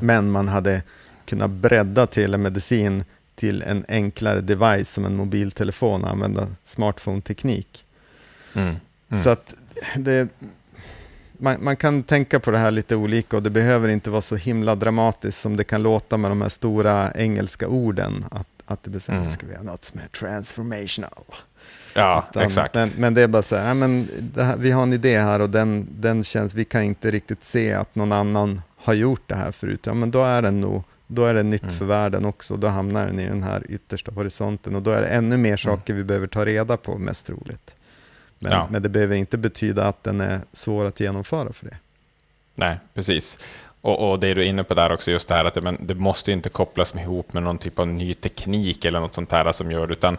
Men man hade kunnat bredda telemedicin till en enklare device som en mobiltelefon och använda smartphone-teknik. Så att det... Man kan tänka på det här lite olika, och det behöver inte vara så himla dramatiskt som det kan låta med de här stora engelska orden, att det bestämmer ska vi ha något som är transformational. Ja, exakt. Men det är bara så här, men det här, vi har en idé här och den känns, vi kan inte riktigt se att någon annan har gjort det här förut. Ja, men då är det nytt för världen också, då hamnar den i den här yttersta horisonten, och då är det ännu mer saker vi behöver ta reda på, mest roligt. Men det behöver inte betyda att den är svår att genomföra för det. Nej, precis. Och det är du inne på där också, just det här att men det måste ju inte kopplas ihop med någon typ av ny teknik eller något sånt här som gör, utan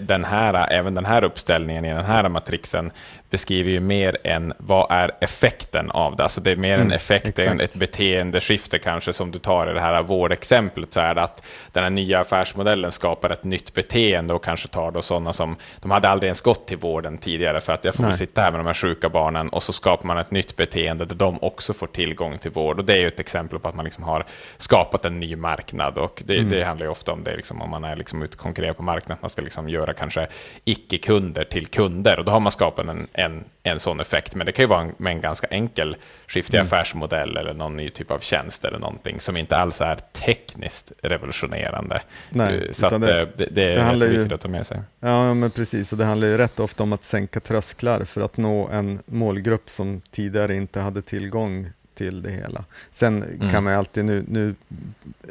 den här uppställningen i den här matrixen beskriver ju mer än vad är effekten av det. Alltså det är mer en effekt än ett beteendeskifte kanske, som du tar i det här vårdexemplet, så är det att den här nya affärsmodellen skapar ett nytt beteende och kanske tar då sådana som, de hade aldrig ens gått till vården tidigare för att jag får sitta här med de här sjuka barnen, och så skapar man ett nytt beteende där de också får tillgång till vård, och det är ju ett exempel på att man liksom har skapat en ny marknad, och det handlar ju ofta om det liksom, om man är liksom utkonkurrerad på marknaden, man ska liksom göra kanske icke-kunder till kunder, och då har man skapat en sån effekt, men det kan ju vara en ganska enkel skiftig affärsmodell eller någon ny typ av tjänst eller någonting som inte alls är tekniskt revolutionerande. Nej, så att det är väldigt viktigt att ta med sig. Ja, men precis, och det handlar ju rätt ofta om att sänka trösklar för att nå en målgrupp som tidigare inte hade tillgång till det hela. Sen kan man ju alltid, nu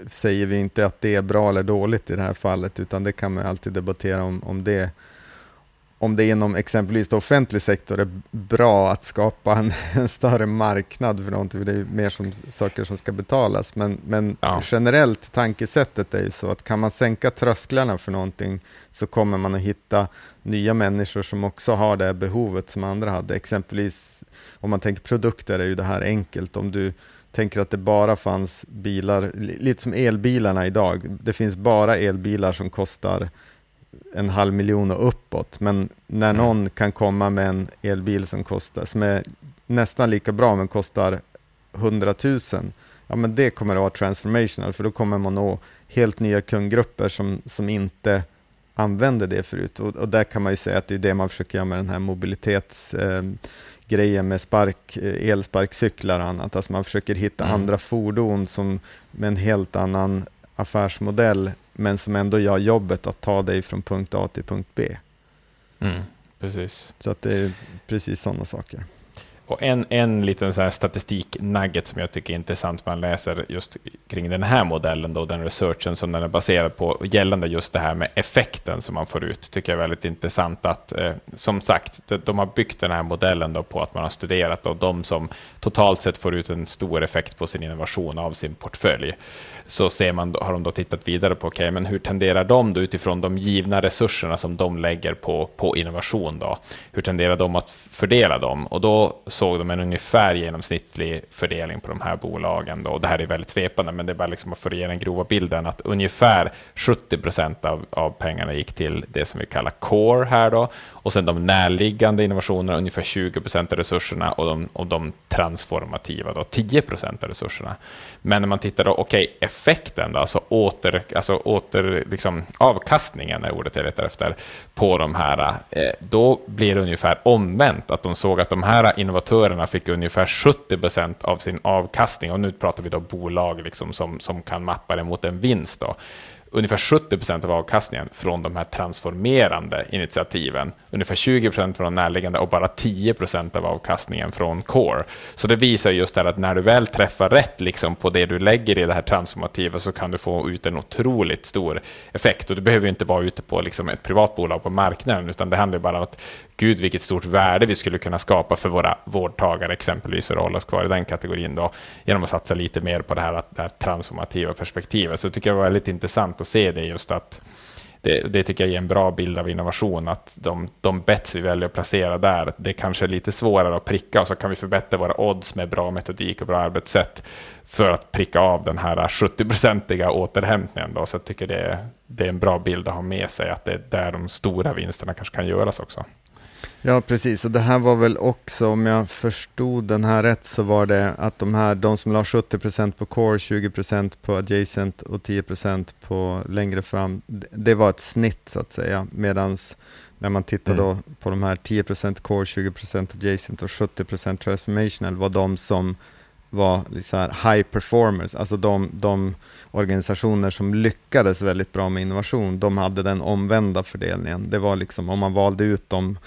säger vi inte att det är bra eller dåligt i det här fallet, utan det kan man alltid debattera om det inom exempelvis offentlig sektor är bra att skapa en större marknad för någonting, för det är mer som saker som ska betalas, men generellt tankesättet är ju så att kan man sänka trösklarna för någonting, så kommer man att hitta nya människor som också har det behovet som andra hade. Exempelvis om man tänker produkter är ju det här enkelt. Om du tänker att det bara fanns bilar, lite som elbilarna idag, det finns bara elbilar som kostar 500 000 och uppåt, men när någon kan komma med en elbil som är nästan lika bra men kostar 100 000, ja, men det kommer att vara transformational, för då kommer man nå helt nya kundgrupper som inte använder det förut, och där kan man ju säga att det är det man försöker göra med den här mobilitetsgrejen med elsparkcyklar och annat, alltså man försöker hitta andra fordon som med en helt annan affärsmodell, men som ändå gör jobbet att ta dig från punkt A till punkt B. Precis. Så att det är precis sådana saker. Och en liten så här statistik-nugget som jag tycker är intressant man läser just kring den här modellen då, den researchen som den är baserad på gällande just det här med effekten som man får ut, tycker jag är väldigt intressant att som sagt, de har byggt den här modellen då på att man har studerat då, de som totalt sett får ut en stor effekt på sin innovation av sin portfölj. Så ser man, har de då tittat vidare på men hur tenderar de då utifrån de givna resurserna som de lägger på innovation då? Hur tenderar de att fördela dem? Och då såg de en ungefär genomsnittlig fördelning på de här bolagen då. Och det här är väldigt svepande, men det är bara liksom för att ge den grova bilden att ungefär 70% av pengarna gick till det som vi kallar core här då, och sen de närliggande innovationerna ungefär 20% av resurserna, och de transformativa då 10% av resurserna. Men när man tittar då, effekten då, alltså avkastningen är ordet jag letar efter på de här, då blir det ungefär omvänt, att de såg att de här innovatörerna fick ungefär 70% av sin avkastning, och nu pratar vi då bolag liksom som kan mappa det mot en vinst då, ungefär 70% av avkastningen från de här transformerande initiativen, ungefär 20% från närliggande och bara 10% av avkastningen från core. Så det visar just där att när du väl träffar rätt liksom på det du lägger i det här transformativa, så kan du få ut en otroligt stor effekt, och du behöver ju inte vara ute på liksom ett privatbolag på marknaden, utan det handlar bara om att gud vilket stort värde vi skulle kunna skapa för våra vårdtagare exempelvis, och hålla oss kvar i den kategorin då, genom att satsa lite mer på det här transformativa perspektivet. Så det tycker jag var väldigt intressant att se det, just att det tycker jag ger en bra bild av innovation, att de bets vi väljer att placera där, det kanske är lite svårare att pricka, och så kan vi förbättra våra odds med bra metodik och bra arbetssätt för att pricka av den här 70-procentiga återhämtningen då. Så jag tycker det är en bra bild att ha med sig, att det är där de stora vinsterna kanske kan göras också. Ja, precis. Och det här var väl också, om jag förstod den här rätt, så var det att de som la 70% på core, 20% på adjacent och 10% på längre fram, det var ett snitt så att säga. Medan när man tittar då på de här 10% core, 20% adjacent och 70% transformational, var de som var liksom high performers, alltså de organisationer som lyckades väldigt bra med innovation, de hade den omvända fördelningen. Det var liksom om man valde ut de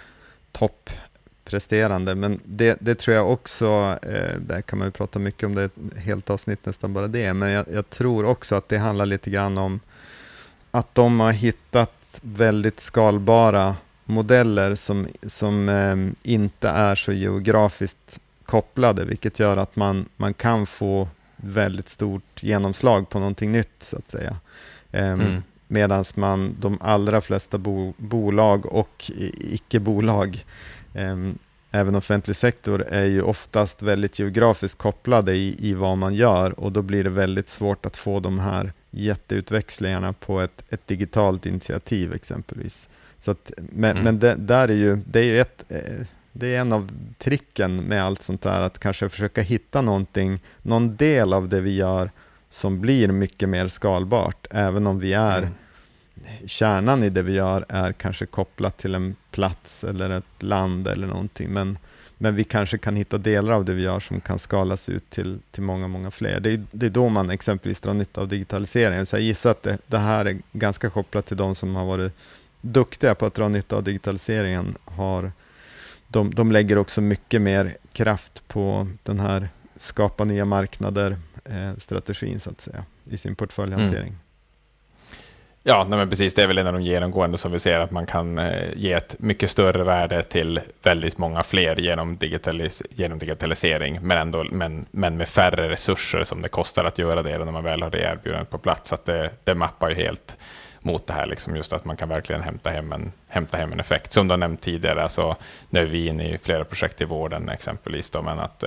topppresterande, men det tror jag också, där kan man ju prata mycket om det, helt avsnitt nästan bara det, men jag tror också att det handlar lite grann om att de har hittat väldigt skalbara modeller som inte är så geografiskt kopplade, vilket gör att man kan få väldigt stort genomslag på någonting nytt så att säga. Medan de allra flesta bolag och icke-bolag, även offentlig sektor, är ju oftast väldigt geografiskt kopplade i vad man gör, och då blir det väldigt svårt att få de här jätteutväxlingarna på ett digitalt initiativ exempelvis. Så att, men det är en av tricken med allt sånt där, att kanske försöka hitta någon del av det vi gör som blir mycket mer skalbart, även om vi är kärnan i det vi gör är kanske kopplat till en plats eller ett land eller någonting, men vi kanske kan hitta delar av det vi gör som kan skalas ut till många, många fler. Det är då man exempelvis drar nytta av digitaliseringen. Så jag gissar att det här är ganska kopplat till de som har varit duktiga på att dra nytta av digitaliseringen. De lägger också mycket mer kraft på den här skapa nya marknader strategin så att säga i sin portföljhantering. Ja, nej men precis, det är väl en av de genomgående som vi ser, att man kan ge ett mycket större värde till väldigt många fler genom digitalisering, men med färre resurser som det kostar att göra det när man väl har det erbjudandet på plats. Så att det mappar ju helt mot det här, liksom, just att man kan verkligen hämta hem en effekt. Som du har nämnt tidigare, alltså, nu är vi inne i flera projekt i vården exempelvis då, men att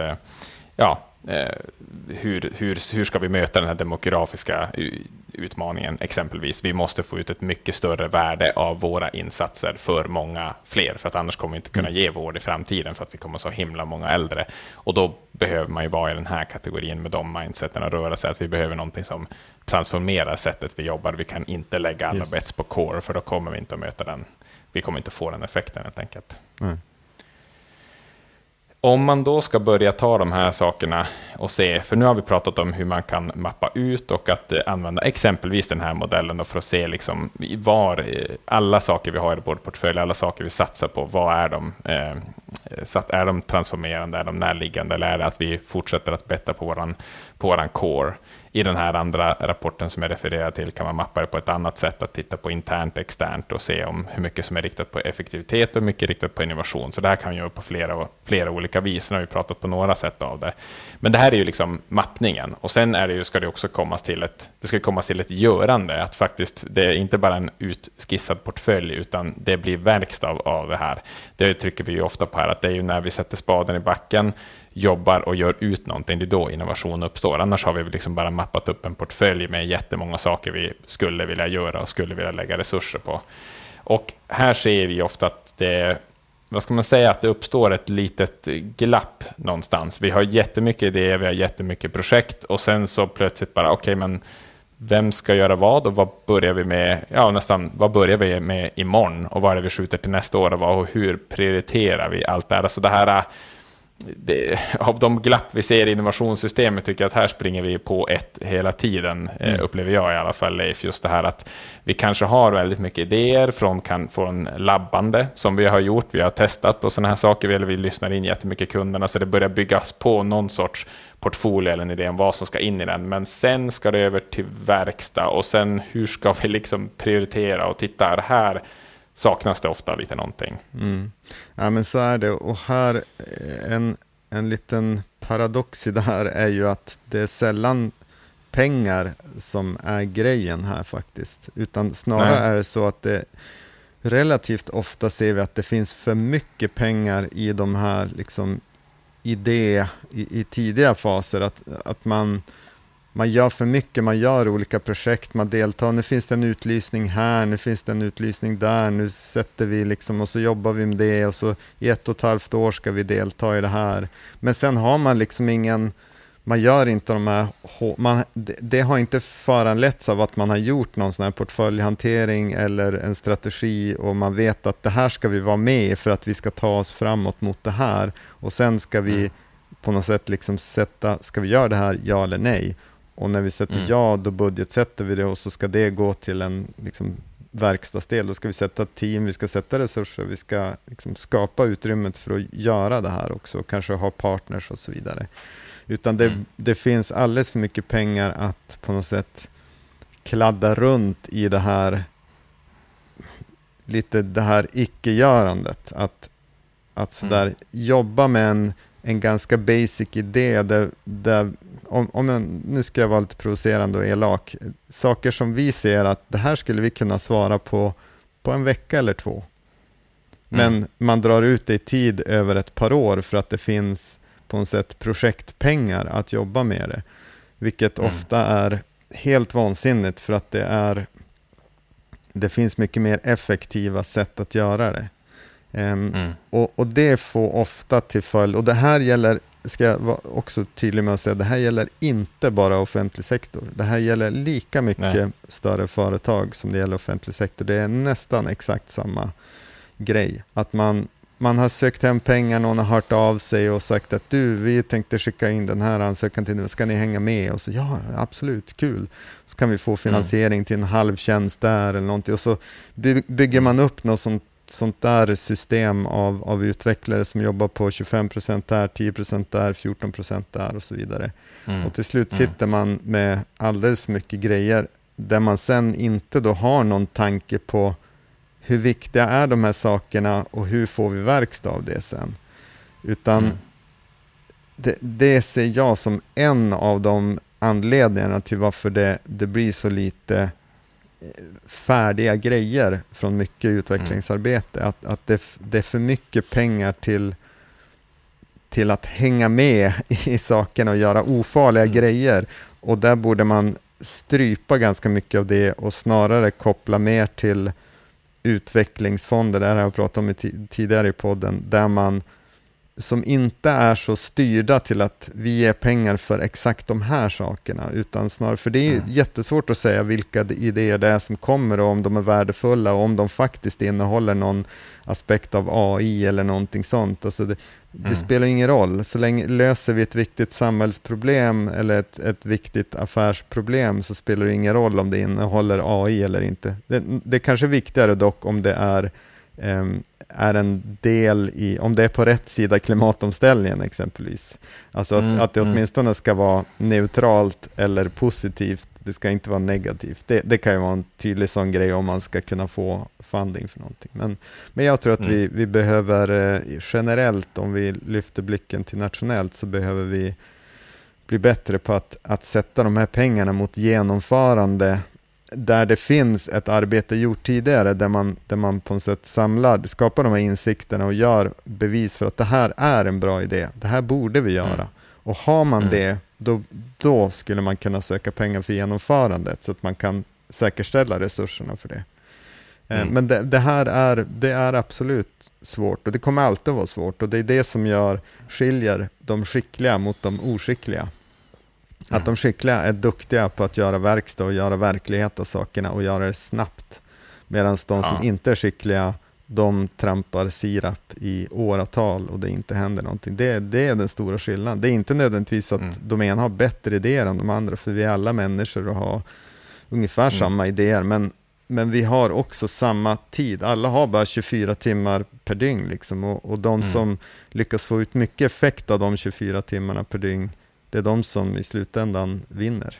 hur ska vi möta den här demografiska utmaningen exempelvis? Vi måste få ut ett mycket större värde av våra insatser för många fler, för att annars kommer vi inte kunna ge vård i framtiden, för att vi kommer så himla många äldre, och då behöver man ju vara i den här kategorin med de mindseten att röra sig, att vi behöver någonting som transformerar sättet vi jobbar. Vi kan inte lägga alla bets på core, för då kommer vi inte att möta den, vi kommer inte få den effekten helt enkelt. Om man då ska börja ta de här sakerna och se, för nu har vi pratat om hur man kan mappa ut och att använda exempelvis den här modellen då för att se liksom var alla saker vi har i vår portfölj, alla saker vi satsar på, vad är de? Är de transformerande, är de närliggande, eller är det att vi fortsätter att betta på våran core? I den här andra rapporten som jag refererar till kan man mappa det på ett annat sätt, att titta på internt och externt och se om hur mycket som är riktat på effektivitet och mycket riktat på innovation. Så det här kan vi göra på flera olika vis. Nu har vi pratat på några sätt av det. Men det här är ju liksom mappningen. Och sen är det ju, ska det också komma till ett görande. Att faktiskt, det är inte bara en utskissad portfölj, utan det blir verkstad av det här. Det trycker vi ju ofta på här, att det är ju när vi sätter spaden i backen, jobbar och gör ut någonting, det är då innovation uppstår. Annars har vi liksom bara mappat upp en portfölj med jättemånga saker vi skulle vilja göra och skulle vilja lägga resurser på. Och här ser vi ofta att det, vad ska man säga, att det uppstår ett litet glapp någonstans. Vi har jättemycket idéer, vi har jättemycket projekt, och sen så plötsligt bara okej, men vem ska göra vad, och vad börjar vi med? Ja, nästan, vad börjar vi med imorgon, och vad är det vi skjuter till nästa år, och hur prioriterar vi allt det här? Alltså det här, av de glapp vi ser i innovationssystemet tycker jag att här springer vi på ett hela tiden, upplever jag i alla fall, Leif, just det här att vi kanske har väldigt mycket idéer från labbande som vi har gjort, vi har testat och sådana här saker, eller vi lyssnar in jättemycket kunderna, så det börjar byggas på någon sorts portfolio eller en idé om vad som ska in i den, men sen ska det över till verkstad, och sen hur ska vi liksom prioritera och titta, det här saknas det ofta lite någonting. Ja, men så är det. Och här en liten paradox i det här är ju att det är sällan pengar som är grejen här faktiskt. Utan snarare är det så att det relativt ofta ser vi att det finns för mycket pengar i de här liksom i tidiga faser. Att man gör för mycket, man gör olika projekt, man deltar, nu finns det en utlysning här, nu finns det en utlysning där, nu sätter vi liksom, och så jobbar vi med det, och så i 1,5 år ska vi delta i det här. Men sen har man liksom ingen, man gör inte de här, det har inte föranletts av att man har gjort någon sån här portföljhantering eller en strategi, och man vet att det här ska vi vara med i för att vi ska ta oss framåt mot det här, och sen ska vi på något sätt liksom sätta, ska vi göra det här, ja eller nej? Och när vi sätter ja, då budgetsätter vi det, och så ska det gå till en liksom verkstadsdel. Då ska vi sätta team, vi ska sätta resurser, vi ska liksom skapa utrymmet för att göra det här också. Kanske ha partners och så vidare. Utan det finns alldeles för mycket pengar att på något sätt kladda runt i det här, lite det här icke-görandet. Att sådär jobba med en en ganska basic idé där nu ska jag vara lite provocerande och elak, saker som vi ser att det här skulle vi kunna svara på en vecka eller två. Men man drar ut det i tid över ett par år för att det finns på något sätt projektpengar att jobba med det. Vilket ofta är helt vansinnigt för att det finns mycket mer effektiva sätt att göra det. Och det får ofta till följd, och det här gäller, ska jag vara också tydlig med att säga, det här gäller inte bara offentlig sektor. Det här gäller lika mycket större företag som det gäller offentlig sektor. Det är nästan exakt samma grej. Att man har sökt hem pengar, någon har hört av sig och sagt att vi tänkte skicka in den här ansökan till nu, ska ni hänga med? Och så ja, absolut, kul. Så kan vi få finansiering till en halvtjänst där eller någonting. Och så bygger man upp något sånt där system av utvecklare som jobbar på 25% där, 10% där, 14% där och så vidare. Och till slut sitter man med alldeles för mycket grejer där man sen inte då har någon tanke på hur viktiga är de här sakerna och hur får vi verkstad av det sen? Utan det ser jag som en av de anledningarna till varför det blir så lite färdiga grejer från mycket utvecklingsarbete. Att det är för mycket pengar till att hänga med i sakerna och göra ofarliga grejer. Och där borde man strypa ganska mycket av det och snarare koppla mer till utvecklingsfonder, där jag pratat om tidigare i podden, där man som inte är så styrda till att vi ger pengar för exakt de här sakerna, utan snarare, för det är jättesvårt att säga vilka idéer det är som kommer och om de är värdefulla och om de faktiskt innehåller någon aspekt av AI eller någonting sånt. Alltså det spelar ingen roll. Så länge löser vi ett viktigt samhällsproblem eller ett viktigt affärsproblem, så spelar det ingen roll om det innehåller AI eller inte. Det är kanske viktigare dock om det är en del i, om det är på rätt sida klimatomställningen exempelvis. Alltså att det åtminstone ska vara neutralt eller positivt. Det ska inte vara negativt. Det kan ju vara en tydlig sån grej om man ska kunna få funding för någonting. Men jag tror att vi behöver generellt, om vi lyfter blicken till nationellt, så behöver vi bli bättre på att sätta de här pengarna mot genomförande där det finns ett arbete gjort tidigare, där man på något sätt samlar, skapar de här insikterna och gör bevis för att det här är en bra idé. Det här borde vi göra. Och har man det, då skulle man kunna söka pengar för genomförandet så att man kan säkerställa resurserna för det. Men det här är absolut svårt, och det kommer alltid vara svårt, och det är det som skiljer de skickliga mot de oskickliga. Att de skickliga är duktiga på att göra verkstad och göra verklighet av sakerna och göra det snabbt. Medan de som inte är skickliga, de trampar sirap i åratal och det inte händer någonting. Det är den stora skillnaden. Det är inte nödvändigtvis att de ena har bättre idéer än de andra, för vi är alla människor och har ungefär samma idéer. Men vi har också samma tid. Alla har bara 24 timmar per dygn. Liksom, och de som lyckas få ut mycket effekt av de 24 timmarna per dygn, det är de som i slutändan vinner.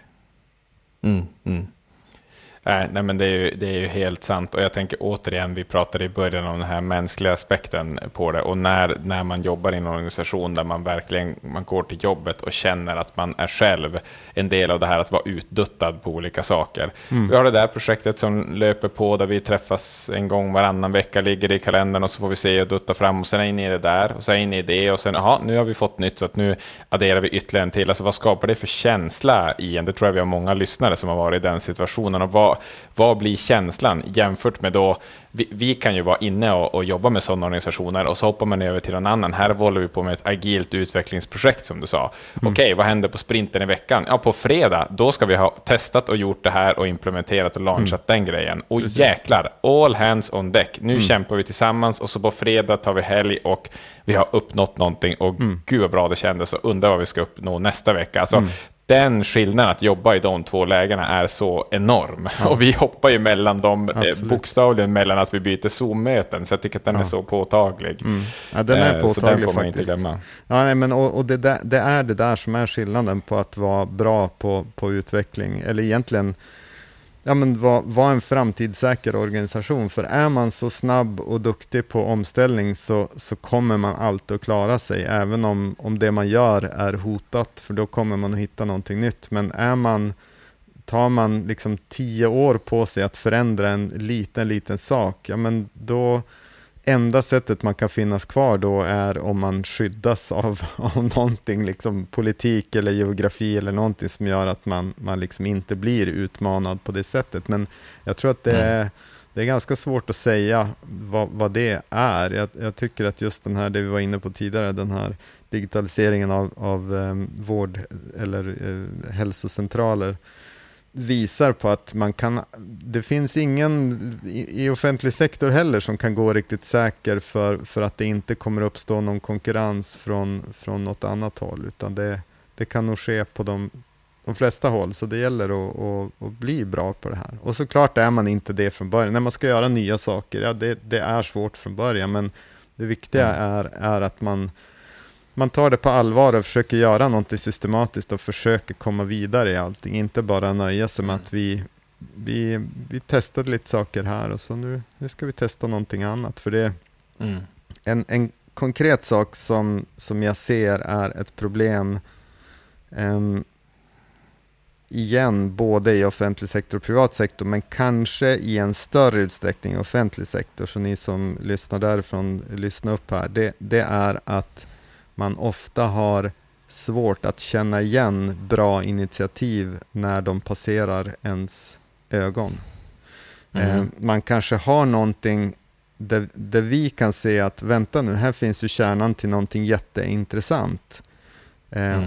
Nej, men det är ju helt sant. Och jag tänker återigen, vi pratade i början om den här mänskliga aspekten på det. Och när man jobbar i en organisation där man verkligen går till jobbet och känner att man är själv en del av det här, att vara utduttad på olika saker. Vi har det där projektet som löper på, där vi träffas en gång varannan vecka, ligger det i kalendern, och så får vi se och dutta fram, och sen är in i det där, och sen in i det, och sen nu har vi fått nytt, så att nu adderar vi ytterligare en till. Alltså, vad skapar det för känsla i en? Det tror jag vi har många lyssnare som har varit i den situationen. Och vad blir känslan jämfört med då, vi kan ju vara inne och jobba med sådana organisationer, och så hoppar man över till någon annan. Här håller vi på med ett agilt utvecklingsprojekt, som du sa. Okej, vad händer på sprinten i veckan? Ja, på fredag, då ska vi ha testat och gjort det här och implementerat och launchat den grejen. Och jäklar, all hands on deck. Nu kämpar vi tillsammans, och så på fredag tar vi helg och vi har uppnått någonting. Och gud vad bra det kändes, och undrar vad vi ska uppnå nästa vecka. Alltså, den skillnaden att jobba i de två lägena är så enorm. Ja. Och vi hoppar ju mellan dem, bokstavligen mellan att vi byter Zoom-möten. Så jag tycker att den är så påtaglig. Ja, den är påtaglig, så den får man faktiskt inte glömma. Ja, nej, men, och det är det där som är skillnaden på att vara bra på utveckling. Eller egentligen ja, men var en framtidssäker organisation. För är man så snabb och duktig på omställning så kommer man alltid att klara sig. Även om det man gör är hotat, för då kommer man att hitta någonting nytt. Men tar man liksom 10 år på sig att förändra en liten sak, ja, men då enda sättet man kan finnas kvar då är om man skyddas av någonting, liksom politik eller geografi eller någonting som gör att man liksom inte blir utmanad på det sättet. Men jag tror att det är ganska svårt att säga vad det är. Jag tycker att just den här, det vi var inne på tidigare, den här digitaliseringen av vård eller hälsocentraler visar på att det finns ingen i offentlig sektor heller som kan gå riktigt säker för att det inte kommer uppstå någon konkurrens från något annat håll, utan det kan nog ske på de flesta håll. Så det gäller att bli bra på det här, och såklart är man inte det från början när man ska göra nya saker. Ja, det är svårt från början, men det viktiga är att man tar det på allvar och försöker göra någonting systematiskt och försöker komma vidare i allting. Inte bara nöja sig med att vi testade lite saker här och så nu ska vi testa någonting annat. För det en konkret sak som jag ser är ett problem igen, både i offentlig sektor och privat sektor, men kanske i en större utsträckning i offentlig sektor. Så ni som lyssnar därifrån, lyssna upp här. Det är att man ofta har svårt att känna igen bra initiativ när de passerar ens ögon. Man kanske har någonting där vi kan se att vänta nu, här finns ju kärnan till någonting jätteintressant.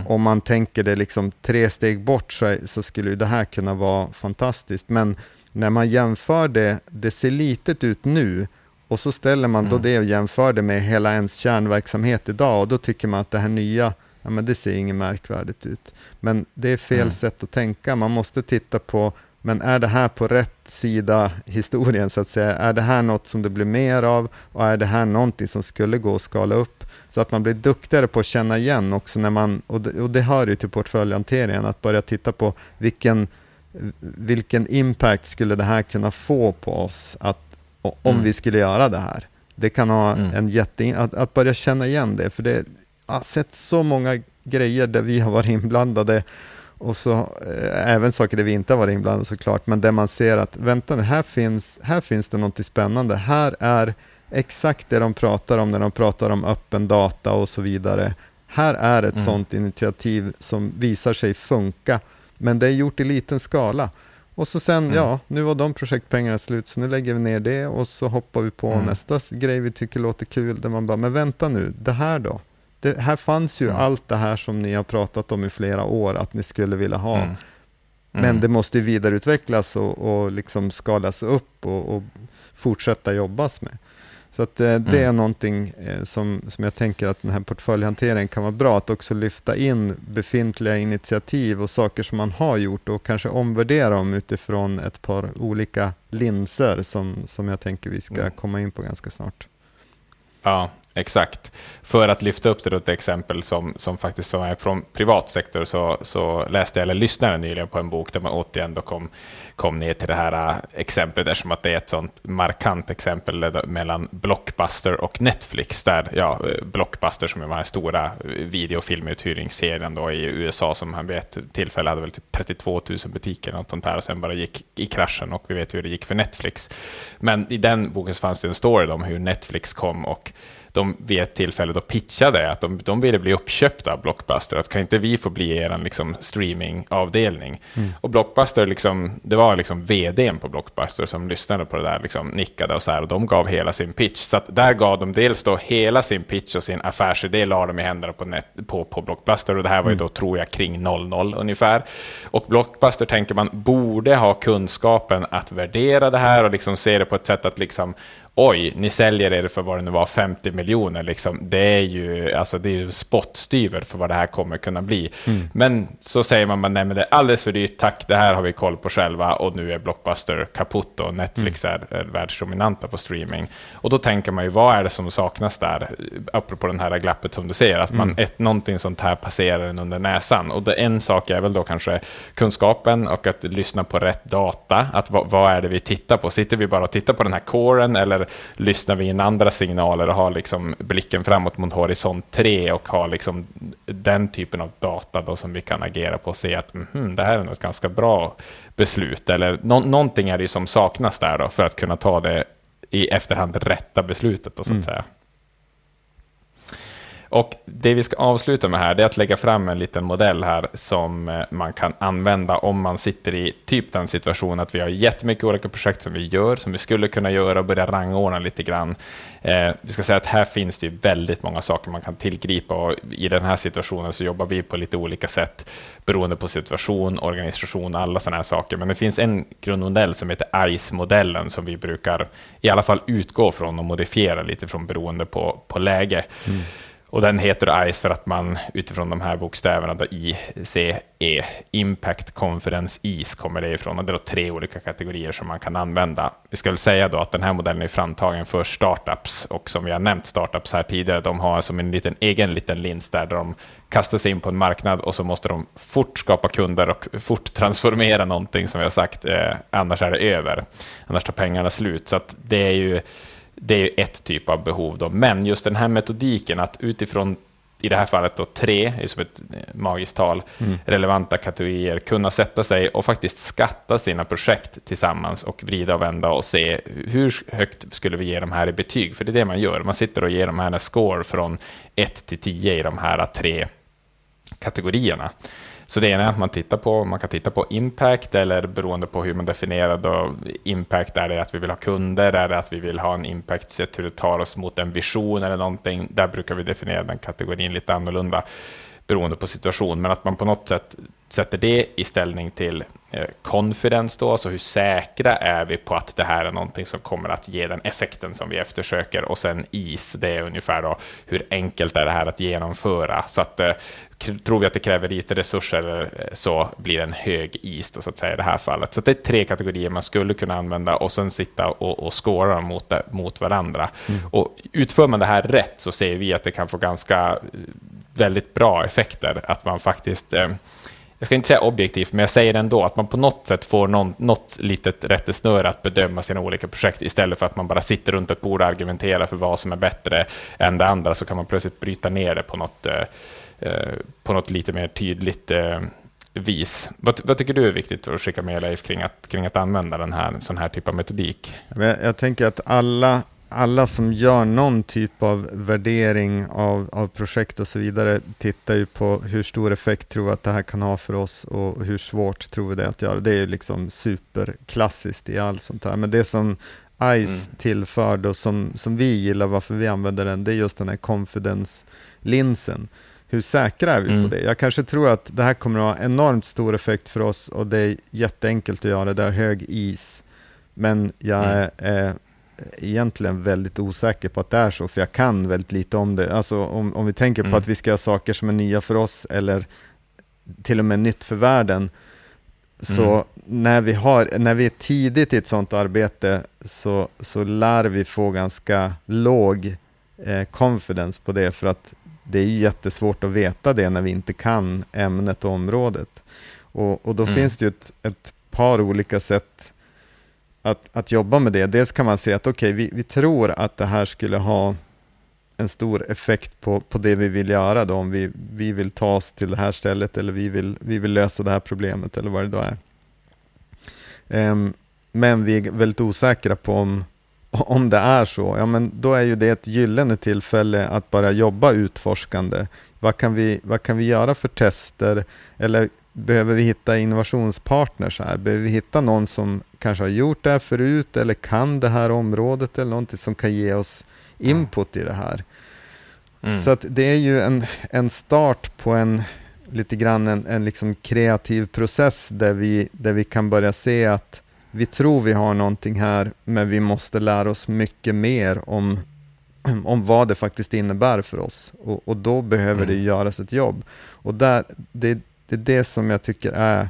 Om man tänker det liksom 3 steg bort så skulle det här kunna vara fantastiskt. Men när man jämför det ser litet ut nu. Och så ställer man då det och jämför det med hela ens kärnverksamhet idag, och då tycker man att det här nya, ja, men det ser inget märkvärdigt ut. Men det är fel sätt att tänka. Man måste titta på, men är det här på rätt sida historien så att säga? Är det här något som det blir mer av? Och är det här någonting som skulle gå att skala upp? Så att man blir duktigare på att känna igen också när man, och det hör ju till portföljhanteringen, att börja titta på vilken impact skulle det här kunna få på oss att om vi skulle göra det här. Det kan ha en att börja känna igen det. För det, jag har sett så många grejer där vi har varit inblandade, och så även saker där vi inte har varit inblandade såklart, men där man ser att vänta nu, här finns det något spännande. Här är exakt det de pratar om när de pratar om öppen data och så vidare. Här är ett sånt initiativ som visar sig funka, men det är gjort i liten skala. Och så sen, nu var de projektpengarna slut, så nu lägger vi ner det och så hoppar vi på nästa grej vi tycker låter kul, där man bara, men vänta nu, det här då? Det här fanns ju allt det här som ni har pratat om i flera år att ni skulle vilja ha. Men det måste ju vidareutvecklas och liksom skalas upp och fortsätta jobbas med. Så att det är någonting som jag tänker att den här portföljhanteringen kan vara bra, att också lyfta in befintliga initiativ och saker som man har gjort och kanske omvärdera dem utifrån ett par olika linser som jag tänker vi ska komma in på ganska snart. Ja, exakt. För att lyfta upp det, ett exempel som faktiskt är från privat sektor, så läste jag eller lyssnade nyligen på en bok där man återigen då kom ner till det här exemplet, eftersom att det är ett sånt markant exempel mellan Blockbuster och Netflix, där Blockbuster, som är den här stora videofilmuthyrningsserien då i USA, som han vid ett tillfälle hade väl typ 32 000 butiker och sånt där, och sen bara gick i kraschen, och vi vet hur det gick för Netflix. Men i den boken fanns det en story om hur Netflix kom och de vid ett tillfälle då pitchade att de ville bli uppköpta av Blockbuster, att kan inte vi få bli er liksom streamingavdelning. Och Blockbuster liksom, det var liksom vd:n på Blockbuster som lyssnade på det där, liksom nickade och så här, och de gav hela sin pitch. Så att där gav de dels då hela sin pitch och sin affärsidé, la de i händerna på Blockbuster, och det här var ju då tror jag kring 00 ungefär. Och Blockbuster, tänker man, borde ha kunskapen att värdera det här och liksom se det på ett sätt att liksom oj, ni säljer er för vad det nu var, 50 miljoner. Liksom. Det är ju spottstyver för vad det här kommer kunna bli. Mm. Men så säger man, nej men det är alldeles för dyrt, tack, det här har vi koll på själva. Och nu är Blockbuster kaputt och Netflix är världsdominanta på streaming. Och då tänker man ju, vad är det som saknas där? Apropå den här glappet som du säger, att någonting sånt här passerar en under näsan. Och det, en sak är väl då kanske kunskapen och att lyssna på rätt data. Att vad är det vi tittar på? Sitter vi bara och tittar på den här coren, eller lyssnar vi in andra signaler och har liksom blicken framåt mot horisont 3 och har liksom den typen av data då som vi kan agera på och se att det här är något ganska bra beslut, eller någonting är det som saknas där då för att kunna ta det i efterhand rätta beslutet då, så att säga. Och det vi ska avsluta med här, det är att lägga fram en liten modell här som man kan använda om man sitter i typ den situationen att vi har jättemycket olika projekt som vi gör, som vi skulle kunna göra, och börja rangordna lite grann. Vi ska säga att här finns det ju väldigt många saker man kan tillgripa, och i den här situationen så jobbar vi på lite olika sätt beroende på situation, organisation, alla sådana här saker. Men det finns en grundmodell som heter ICE-modellen som vi brukar i alla fall utgå från och modifiera lite från beroende på läge. Mm. Och den heter ICE för att man utifrån de här bokstäverna då, ICE, Impact, Conference, ICE kommer det ifrån. Och det är då 3 olika kategorier som man kan använda. Vi skulle säga då att den här modellen är framtagen för startups, och som vi har nämnt startups här tidigare, de har som en egen liten lins där de kastar sig in på en marknad och så måste de fort skapa kunder och fort transformera någonting, som vi har sagt, annars är det över. Annars tar pengarna slut. Så att det är ju ett typ av behov då. Men just den här metodiken att utifrån, i det här fallet då 3, är som ett magiskt tal, relevanta kategorier, kunna sätta sig och faktiskt skatta sina projekt tillsammans och vrida och vända och se hur högt skulle vi ge de här i betyg. För det är det man gör. Man sitter och ger de här en score från 1 till 10 i de här 3 kategorierna. Så det ena är att man kan titta på impact, eller beroende på hur man definierar då, impact, är det att vi vill ha kunder, är det att vi vill ha en impact sett hur det tar oss mot en vision eller någonting. Där brukar vi definiera den kategorin lite annorlunda beroende på situation, men att man på något sätt sätter det i ställning till confidence då, alltså hur säkra är vi på att det här är någonting som kommer att ge den effekten som vi eftersöker. Och sen IS, det är ungefär då hur enkelt är det här att genomföra, så att tror vi att det kräver lite resurser så blir det en hög IS då, så att säga, i det här fallet. Så det är 3 kategorier man skulle kunna använda och sen sitta och skåra dem mot varandra. Och utför man det här rätt så ser vi att det kan få ganska väldigt bra effekter, att man faktiskt, jag ska inte säga objektivt, men jag säger ändå att man på något sätt får något litet rättesnöre att bedöma sina olika projekt, istället för att man bara sitter runt ett bord och argumenterar för vad som är bättre än det andra, så kan man plötsligt bryta ner det på något lite mer tydligt vis. Vad tycker du är viktigt att skicka med, Leif, kring att använda den här, sån här typ av metodik? Jag tänker att alla som gör någon typ av värdering av projekt och så vidare tittar ju på hur stor effekt tror vi att det här kan ha för oss och hur svårt tror vi det att göra. Det är ju liksom superklassiskt i allt sånt här. Men det som ICE tillför och som vi gillar, varför vi använder den, det är just den här confidence-linsen. Hur säkra är vi på det? Jag kanske tror att det här kommer att ha enormt stor effekt för oss och det är jätteenkelt att göra. Det är hög ICE. Men jag är egentligen väldigt osäker på att det är så, för jag kan väldigt lite om det. Alltså om vi tänker på att vi ska göra saker som är nya för oss eller till och med nytt för världen, så när vi är tidigt i ett sånt arbete så lär vi få ganska låg confidence på det, för att det är ju jättesvårt att veta det när vi inte kan ämnet och området. Och då finns det ju ett par olika sätt att jobba med det. Dels kan man se att vi tror att det här skulle ha en stor effekt på det vi vill göra då, om vi vill ta oss till det här stället, eller vi vill lösa det här problemet eller vad det då är. Men vi är väldigt osäkra på om det är så. Ja, men då är ju det ett gyllene tillfälle att bara jobba utforskande. Vad kan vi göra för tester, eller behöver vi hitta innovationspartners här? Behöver vi hitta någon som kanske har gjort det här förut eller kan det här området eller någonting som kan ge oss input i det här? Så att det är ju en start på lite grann en liksom kreativ process där vi kan börja se att vi tror vi har någonting här, men vi måste lära oss mycket mer om vad det faktiskt innebär för oss. Och då behöver det göras ett jobb. Och det är det som jag tycker är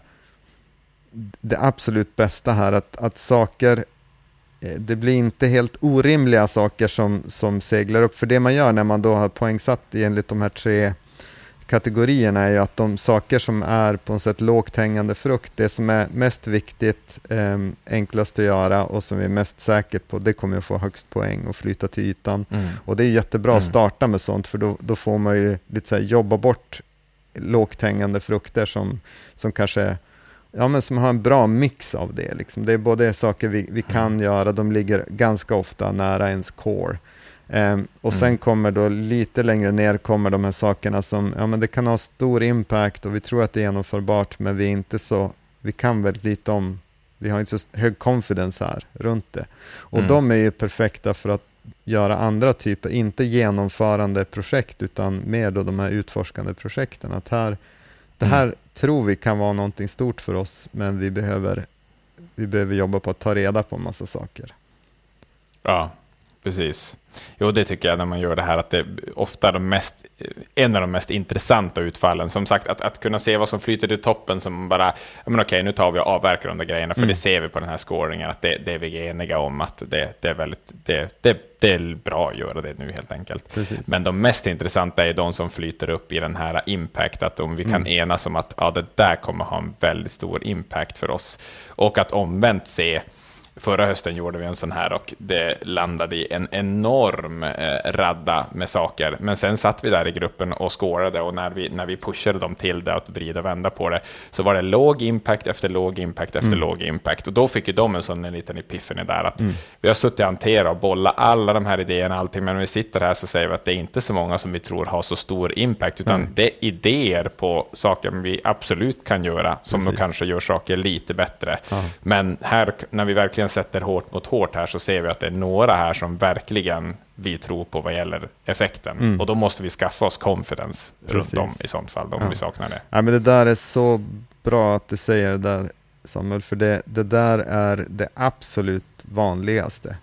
det absolut bästa här, att saker, det blir inte helt orimliga saker som seglar upp. För det man gör när man då har poängsatt enligt de här 3 kategorierna är ju att de saker som är på något sätt lågt hängande frukt, det som är mest viktigt, enklast att göra och som vi är mest säker på, det kommer att få högst poäng och flyta till ytan. Och det är jättebra att starta med sånt, för då får man ju lite så här jobba bort lågt hängande frukter som kanske, ja, men som har en bra mix av det liksom. Det är både saker vi kan göra, de ligger ganska ofta nära ens core. Och sen kommer då lite längre ner kommer de här sakerna som, ja, men det kan ha stor impact och vi tror att det är genomförbart, men vi är inte så, vi kan väl lite om, vi har inte så hög confidence här runt det. Och de är ju perfekta för att göra andra typer, inte genomförande projekt utan mer då de här utforskande projekten, att här, det här tror vi kan vara någonting stort för oss, men vi behöver jobba på att ta reda på en massa saker. Ja, precis. Jo, det tycker jag när man gör det här, att det är ofta en av de mest intressanta utfallen. Som sagt, att kunna se vad som flyter till toppen, som bara, ja men okej, nu tar vi och avverkar de där grejerna, för det ser vi på den här scoringen, att det är vi eniga om, att det är väldigt, det är bra att göra det nu helt enkelt. Precis. Men de mest intressanta är de som flyter upp i den här impact, att om vi kan enas om att, ja, det där kommer ha en väldigt stor impact för oss, och att omvänt se. Förra hösten gjorde vi en sån här och det landade i en enorm radda med saker. Men sen satt vi där i gruppen och skårade, och när vi pushade dem till det, att vrida och vända på det, så var det låg impact efter låg impact efter låg impact. Och då fick ju de en sån liten epiphany där, att vi har suttit och hanterat och bollat alla de här idéerna och allting, men när vi sitter här så säger vi att det är inte så många som vi tror har så stor impact, utan det är idéer på saker vi absolut kan göra som Precis. Kanske gör saker lite bättre. Ja. Men här, när vi verkligen sätter hårt mot hårt här, så ser vi att det är några här som verkligen vi tror på vad gäller effekten. Och då måste vi skaffa oss confidence Precis. Runt om i sånt fall, om vi saknar det. Ja, men det där är så bra att du säger det där, Samuel, för det där är det absolut vanligaste.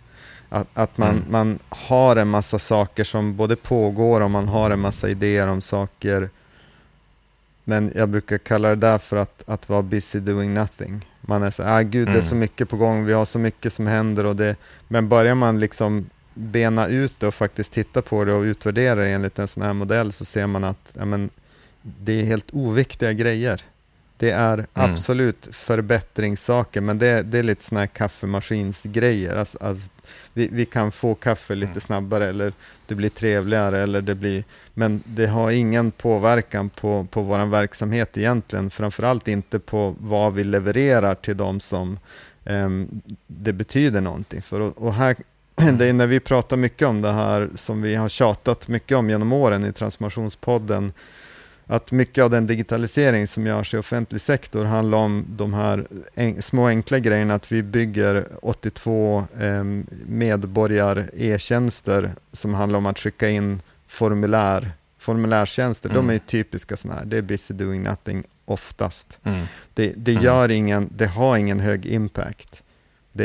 Att man har en massa saker som både pågår, och man har en massa idéer om saker, men jag brukar kalla det där för att vara busy doing nothing. Man är så här, det är så mycket på gång, vi har så mycket som händer, och det, men börjar man liksom bena ut det och faktiskt titta på det och utvärdera det enligt en sån här modell, så ser man att det är helt oviktiga grejer. Det är absolut förbättringssaker, men det är lite såna här kaffemaskinsgrejer. Alltså, vi kan få kaffe lite snabbare, eller det blir trevligare, men det har ingen påverkan på vår verksamhet egentligen. Framförallt inte på vad vi levererar till dem som det betyder någonting för. Och här, det är när vi pratar mycket om det här, som vi har tjatat mycket om genom åren i Transformationspodden, att mycket av den digitalisering som görs i offentlig sektor handlar om de här små enkla grejerna, att vi bygger 82 medborgar-e-tjänster som handlar om att skicka in formulärtjänster. De är ju typiska sådana här, det är busy doing nothing oftast. Det har ingen hög impact.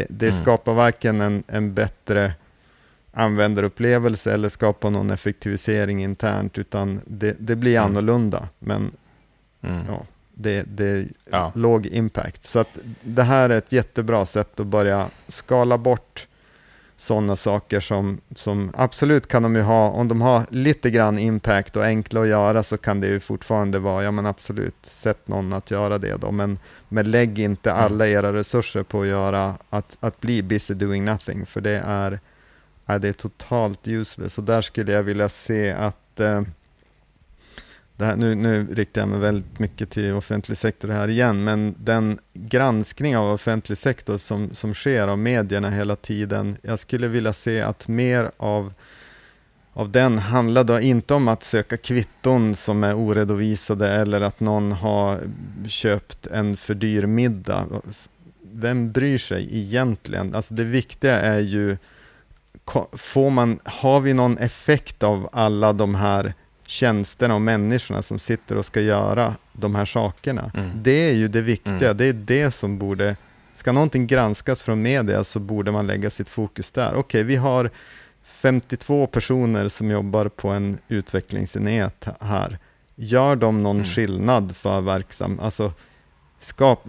Det skapar varken en bättre användarupplevelse eller skapa någon effektivisering internt, utan det blir annorlunda, men det är låg impact. Så att det här är ett jättebra sätt att börja skala bort sådana saker som absolut kan de ju ha, om de har lite grann impact och enkla att göra, så kan det ju fortfarande vara, ja men absolut, sätt någon att göra det då, men lägg inte alla era resurser på att göra att bli busy doing nothing, för det är totalt useless. Så där skulle jag vilja se att det här, nu riktar jag mig väldigt mycket till offentlig sektor här igen, men den granskning av offentlig sektor som sker av medierna hela tiden, jag skulle vilja se att mer av den handlar då inte om att söka kvitton som är oredovisade, eller att någon har köpt en för dyr middag. Vem bryr sig egentligen? Alltså det viktiga är ju, har vi någon effekt av alla de här tjänsterna och människorna som sitter och ska göra de här sakerna? Det är ju det viktiga. Det är det som borde Ska någonting granskas från media så borde man lägga sitt fokus där. Okej, vi har 52 personer som jobbar på en utvecklingsenhet här. Gör de någon skillnad för verksamheten? Alltså,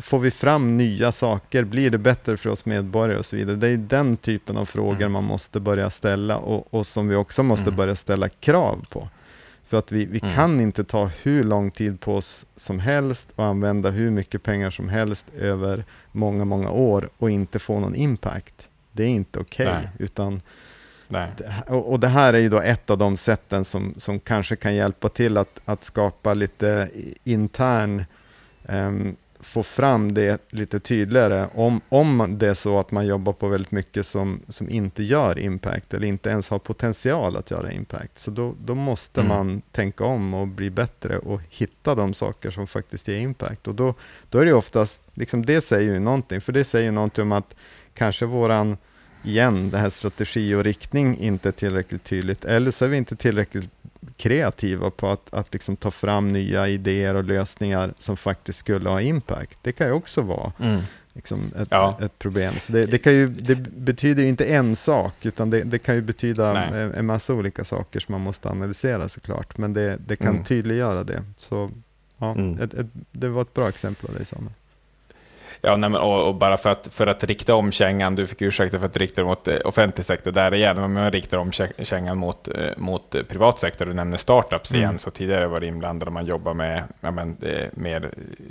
får vi fram nya saker? Blir det bättre för oss medborgare och så vidare? Det är den typen av frågor man måste börja ställa och som vi också måste börja ställa krav på. För att vi kan inte ta hur lång tid på oss som helst och använda hur mycket pengar som helst över många, många år och inte få någon impact. Det är inte okej. Utan... Nej. Och det här är ju då ett av de sätten som kanske kan hjälpa till att skapa lite intern, få fram det lite tydligare om det är så att man jobbar på väldigt mycket som inte gör impact eller inte ens har potential att göra impact. Så då måste man tänka om och bli bättre och hitta de saker som faktiskt ger impact. Och då är det oftast, liksom, det säger ju någonting, för det säger ju någonting om att kanske våran det här strategi och riktning inte är tillräckligt tydligt, eller så är vi inte tillräckligt kreativa på att liksom ta fram nya idéer och lösningar som faktiskt skulle ha impact. Det kan ju också vara liksom ett problem. Så det betyder ju inte en sak, utan det kan ju betyda en massa olika saker som man måste analysera såklart, men det kan tydliggöra det. Så det var ett bra exempel av dig, Samuel. Ja, nej, men, och bara för att rikta om kängan, du fick ursäkta för att rikta mot offentlig sektor där igen, men man riktar om kängan mot privat sektor. Du nämner startups igen, så tidigare var det inblandade man jobbar med,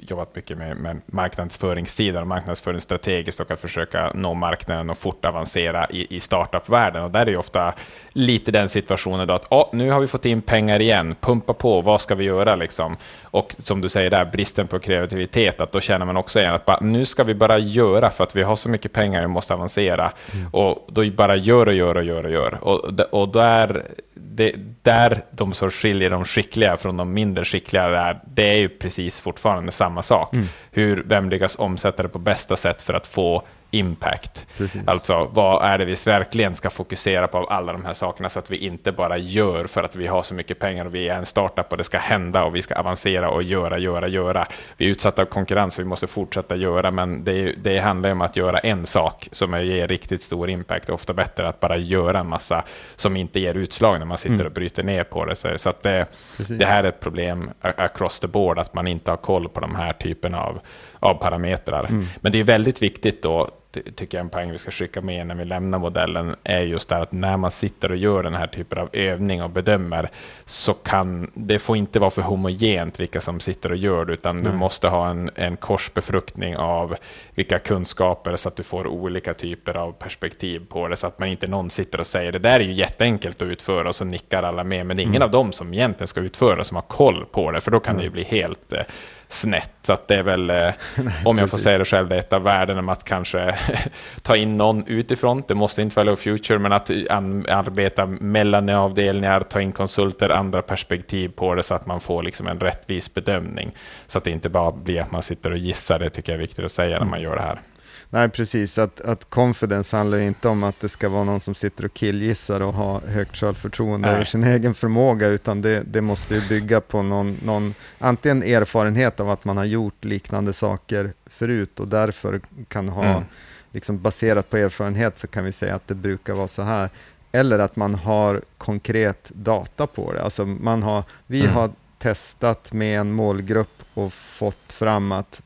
jobbat mycket med marknadsföringssidan och marknadsföring strategiskt och att försöka nå marknaden och fort avancera i startup-världen. Och där är det ofta lite den situationen då att nu har vi fått in pengar igen, pumpa på, vad ska vi göra liksom? Och som du säger där, bristen på kreativitet, att då känner man också igen att bara, nu ska vi bara göra för att vi har så mycket pengar, vi måste avancera. Och då bara gör. Och där de som skiljer de skickliga från de mindre skickliga där, det är ju precis fortfarande samma sak. Vem lyckas omsätta det på bästa sätt för att få impact. Precis. Alltså, vad är det vi verkligen ska fokusera på av alla de här sakerna, så att vi inte bara gör för att vi har så mycket pengar och vi är en startup och det ska hända och vi ska avancera och göra. Vi är utsatta av konkurrens och vi måste fortsätta göra, men det handlar om att göra en sak som ger riktigt stor impact. Ofta bättre att bara göra en massa som inte ger utslag när man sitter och bryter ner på det. Så att det här är ett problem across the board, att man inte har koll på de här typen av parametrar. Men det är väldigt viktigt då, tycker jag, en poäng vi ska skicka med när vi lämnar modellen är just där att när man sitter och gör den här typen av övning och bedömer, så kan det får inte vara för homogent vilka som sitter och gör det, utan du måste ha en korsbefruktning av vilka kunskaper, så att du får olika typer av perspektiv på det, så att man inte någon sitter och säger det där är ju jätteenkelt att utföra och så nickar alla med, men ingen av dem som egentligen ska utföra som har koll på det, för då kan det ju bli helt snett. Så att det är väl, om jag får säga det själv, det är ett av värden om att kanske ta in någon utifrån. Det måste inte vara Hello Future, men att arbeta mellan avdelningar, ta in konsulter, andra perspektiv på det, så att man får liksom en rättvis bedömning. Så att det inte bara blir att man sitter och gissar. Det tycker jag är viktigt att säga när man gör det här. Nej, precis. Att confidence handlar inte om att det ska vara någon som sitter och killgissar och har högt självförtroende över sin egen förmåga, utan det måste ju bygga på någon antingen erfarenhet av att man har gjort liknande saker förut och därför kan ha, liksom baserat på erfarenhet så kan vi säga att det brukar vara så här, eller att man har konkret data på det. Alltså vi har testat med en målgrupp och fått fram att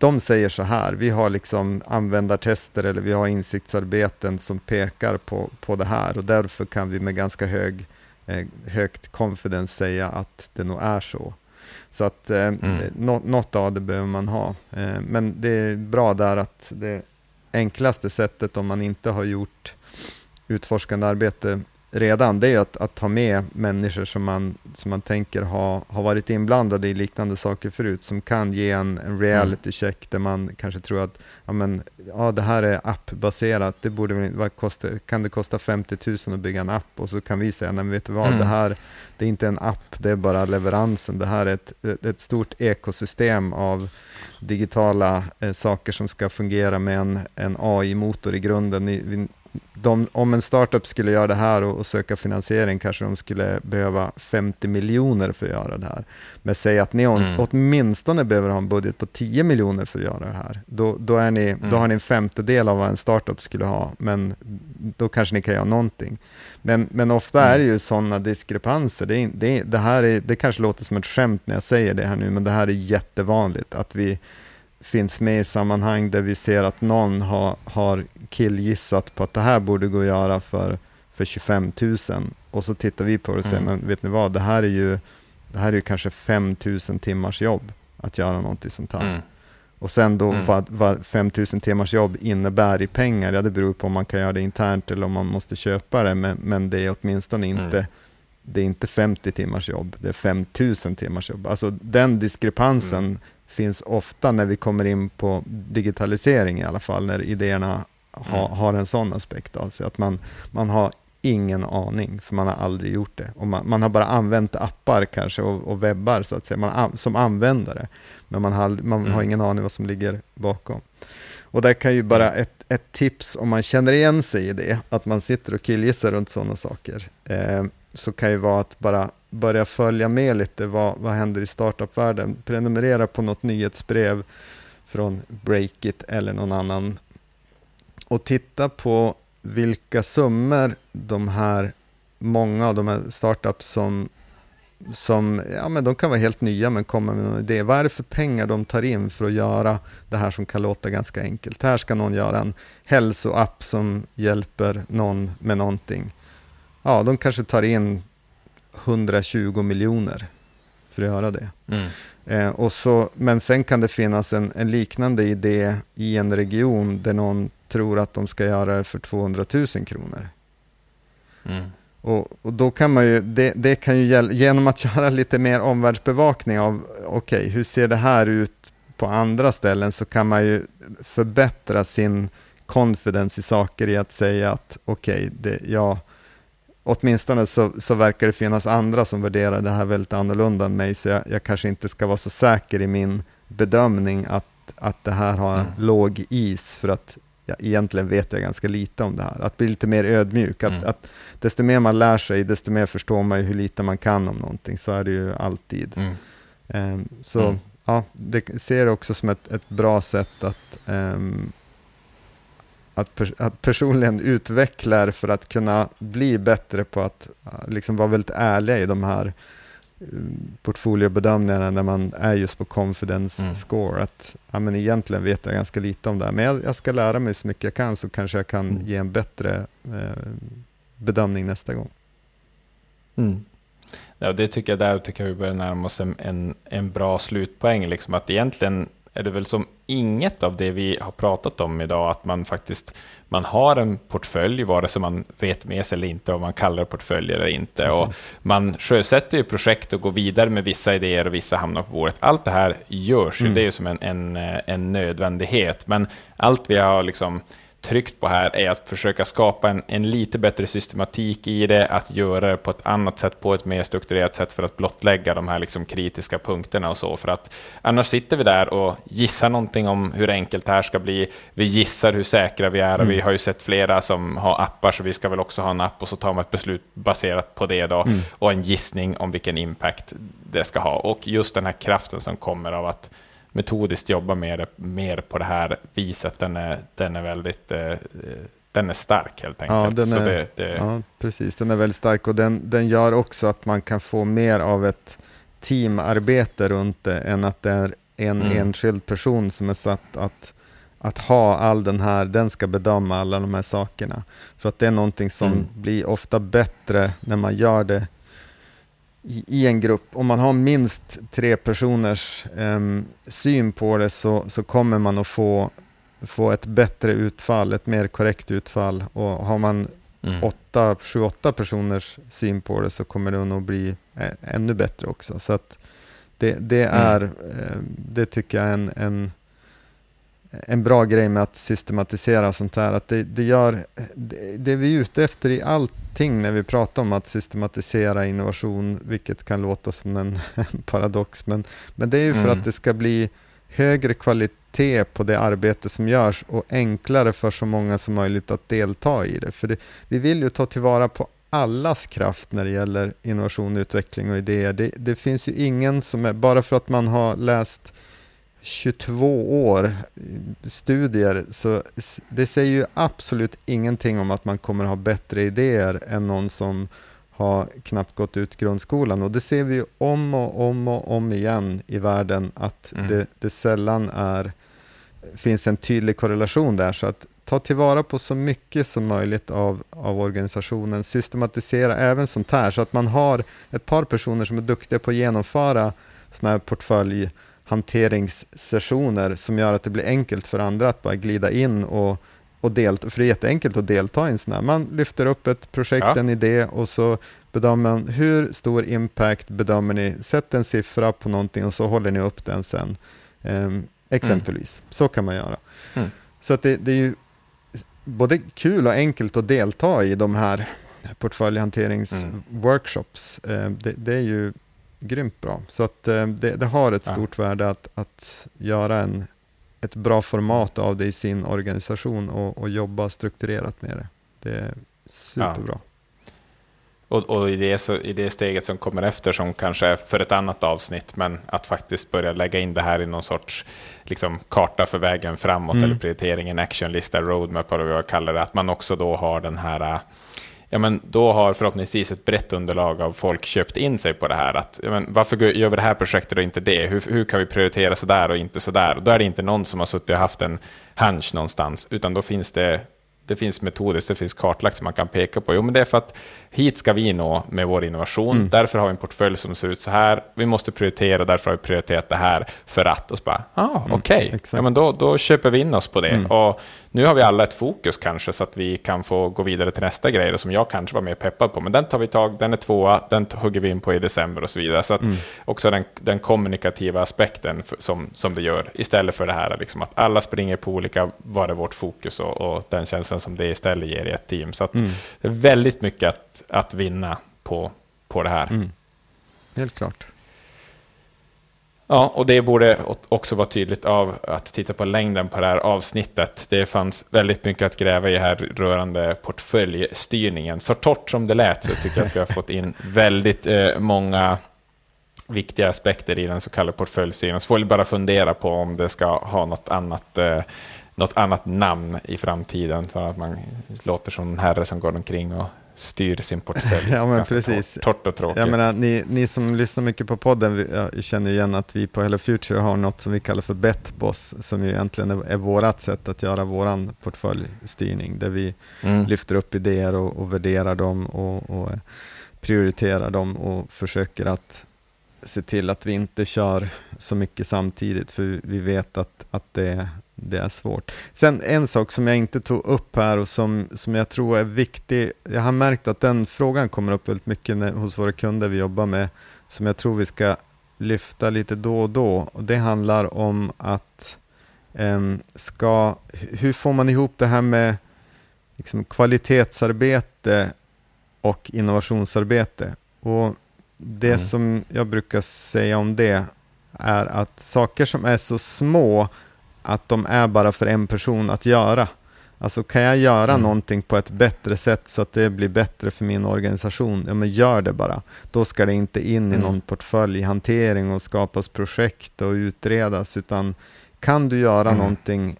de säger så här, vi har liksom användartester eller vi har insiktsarbeten som pekar på det här, och därför kan vi med ganska högt confidence säga att det nog är så. Så att något av det behöver man ha. Men det är bra där att det enklaste sättet, om man inte har gjort utforskande arbete redan, det är att ta med människor som man tänker har varit inblandade i liknande saker förut, som kan ge en reality check där man kanske tror att det här är appbaserat, det borde väl inte kosta, kan det kosta 50 000 att bygga en app, och så kan vi säga nej, men vet du vad, det här, det är inte en app, det är bara leveransen, det här är ett stort ekosystem av digitala saker som ska fungera med en AI-motor i grunden. om en startup skulle göra det här och söka finansiering kanske de skulle behöva 50 miljoner för att göra det här. Men säg att ni åtminstone behöver ha en budget på 10 miljoner för att göra det här. Då har ni en femtedel av vad en startup skulle ha, men då kanske ni kan göra någonting. Men ofta är det ju sådana diskrepanser. Det kanske låter som ett skämt när jag säger det här nu, men det här är jättevanligt att vi finns med i sammanhang där vi ser att någon har killgissat på att det här borde gå att göra för 25 000 och så tittar vi på det och säger men vet ni vad, det här är ju kanske 5 000 timmars jobb att göra någonting sånt här. Och sen då vad 5 000 timmars jobb innebär i pengar, det beror på om man kan göra det internt eller om man måste köpa det, men det är åtminstone inte det är inte 50 timmars jobb, det är 5 000 timmars jobb. Alltså den diskrepansen finns ofta när vi kommer in på digitalisering i alla fall, när idéerna har en sån aspekt. Alltså att man har ingen aning för man har aldrig gjort det. Och man har bara använt appar kanske och webbar så att säga, som användare. Men man har ingen aning vad som ligger bakom. Och där kan ju bara ett tips om man känner igen sig i det, att man sitter och killgissar runt sådana saker. Så kan ju vara att bara börja följa med lite vad händer i startupvärlden. Prenumerera på något nyhetsbrev från Breakit eller någon annan och titta på vilka summor många av de här startups som ja, men de kan vara helt nya men kommer med någon idé. Vad är det för pengar de tar in för att göra det här som kan låta ganska enkelt? Här ska någon göra en hälsoapp som hjälper någon med någonting. Ja, de kanske tar in 120 miljoner för att göra det. Men sen kan det finnas en liknande idé i en region där någon tror att de ska göra det för 200 000 kronor. Och då kan man ju, det kan ju hjälpa genom att göra lite mer omvärldsbevakning av okej, hur ser det här ut på andra ställen, så kan man ju förbättra sin confidence i saker i att säga att åtminstone så verkar det finnas andra som värderar det här väldigt annorlunda än mig, så jag kanske inte ska vara så säker i min bedömning att det här har låg is, för att jag egentligen vet jag ganska lite om det här. Att bli lite mer ödmjuk. Att desto mer man lär sig, desto mer förstår man ju hur lite man kan om någonting. Så är det ju alltid. Ja, det ser jag också som ett bra sätt att personligen utvecklar för att kunna bli bättre på att liksom vara väldigt ärliga i de här portfoliobedömningarna när man är just på confidence score, att ja, men egentligen vet jag ganska lite om det här, men jag ska lära mig så mycket jag kan, så kanske jag kan ge en bättre bedömning nästa gång. Ja, det tycker jag vi börjar närma oss en bra slutpoäng liksom, att egentligen är det väl som inget av det vi har pratat om idag, att man faktiskt har en portfölj, vare sig man vet med sig eller inte, om man kallar det portfölj eller inte. Precis. Och man sjösätter ju projekt och går vidare med vissa idéer och vissa hamnar på bordet. Allt det här görs ju, det är ju som en nödvändighet. Men allt vi har liksom tryckt på här är att försöka skapa en lite bättre systematik i det, att göra det på ett annat sätt, på ett mer strukturerat sätt, för att blottlägga de här liksom kritiska punkterna och så, för att annars sitter vi där och gissar någonting om hur enkelt det här ska bli, vi gissar hur säkra vi är, och vi har ju sett flera som har appar, så vi ska väl också ha en app, och så tar man ett beslut baserat på det då, och en gissning om vilken impact det ska ha, och just den här kraften som kommer av att metodiskt jobba mer på det här viset, den är väldigt den är stark helt enkelt. Ja, ja, precis, den är väldigt stark, och den gör också att man kan få mer av ett teamarbete runt det än att det är en enskild person som är satt att ha all den här, den ska bedöma alla de här sakerna, för att det är någonting som blir ofta bättre när man gör det i en grupp. Om man har minst 3 personers syn på det, så kommer man att få ett bättre utfall, ett mer korrekt utfall, och har man 7-8 personers syn på det, så kommer det nog bli ännu bättre också. Så att det tycker jag är en bra grej med att systematisera sånt här, att det vi är ute efter i allting när vi pratar om att systematisera innovation, vilket kan låta som en paradox, men det är ju för att det ska bli högre kvalitet på det arbete som görs och enklare för så många som möjligt att delta i det. För det, vi vill ju ta tillvara på allas kraft när det gäller innovation, utveckling och idéer. Det finns ju ingen som är, bara för att man har läst 22 år studier, så det säger ju absolut ingenting om att man kommer ha bättre idéer än någon som har knappt gått ut grundskolan. Och det ser vi ju om och om igen i världen, att det sällan finns en tydlig korrelation där. Så att ta tillvara på så mycket som möjligt av organisationen, systematisera även sånt här så att man har ett par personer som är duktiga på att genomföra såna här portföljhanteringssessioner som gör att det blir enkelt för andra att bara glida in och delta, för det är jätteenkelt att delta i en sån här. Man lyfter upp ett projekt, en idé, och så bedömer man hur stor impact bedömer ni, sätt en siffra på någonting och så håller ni upp den sen. Exempelvis. Så kan man göra. Så att det är ju både kul och enkelt att delta i de här portföljhanteringsworkshops. Det är ju grymt bra. Så att det har ett stort värde att göra ett bra format av det i sin organisation och jobba strukturerat med det. Det är superbra. Och i det steget som kommer efter, som kanske är för ett annat avsnitt, men att faktiskt börja lägga in det här i någon sorts liksom karta för vägen framåt, eller prioriteringen, actionlista, roadmap, vad jag kallar det, att man också då har den här, ja men då har förhoppningsvis ett brett underlag av folk köpt in sig på det här, att ja, men varför gör vi det här projektet och inte det, hur kan vi prioritera sådär och inte sådär, och då är det inte någon som har suttit och haft en hunch någonstans, utan då finns det finns metodiskt, det finns kartlagt som man kan peka på. Jo, men det är för att hit ska vi nå med vår innovation. Därför har vi en portfölj som ser ut så här. Vi måste prioritera, därför har vi prioriterat det här för att. Och så bara, okej. Ja, men då köper vi in oss på det. Och nu har vi alla ett fokus kanske, så att vi kan få gå vidare till nästa grej som jag kanske var mer peppad på. Men den tar vi tag, den är tvåa, den hugger vi in på i december och så vidare. Så att också den kommunikativa aspekten som det gör, istället för det här liksom, att alla springer på olika, var är vårt fokus, och den känslan som det istället ger i ett team. Så att det är väldigt mycket att vinna på det här. Helt klart. Ja, och det borde också vara tydligt av att titta på längden på det här avsnittet. Det fanns väldigt mycket att gräva i här rörande portföljstyrningen. Så torrt som det lät, så tycker jag att vi har fått in väldigt många viktiga aspekter i den så kallade portföljstyrningen. Så får vi bara fundera på om det ska ha något annat namn i framtiden, så att man låter som en herre som går omkring och styr sin portfölj. Ja, men precis. Torrt och tråkigt. Jag menar, ni som lyssnar mycket på podden, jag känner igen att vi på Hello Future har något som vi kallar för BetBoss, som ju egentligen är vårat sätt att göra våran portföljstyrning, där vi lyfter upp idéer och värderar dem och prioriterar dem och försöker att se till att vi inte kör så mycket samtidigt, för vi vet att det är svårt. Sen en sak som jag inte tog upp här och som jag tror är viktig. Jag har märkt att den frågan kommer upp väldigt mycket hos våra kunder vi jobbar med, som jag tror vi ska lyfta lite då och då. Och det handlar om att hur får man ihop det här med liksom kvalitetsarbete och innovationsarbete? Och det som jag brukar säga om det är att saker som är så små att de är bara för en person att göra. Alltså, kan jag göra någonting på ett bättre sätt så att det blir bättre för min organisation? Ja, men gör det bara. Då ska det inte in i någon portföljhantering och skapas projekt och utredas, utan kan du göra någonting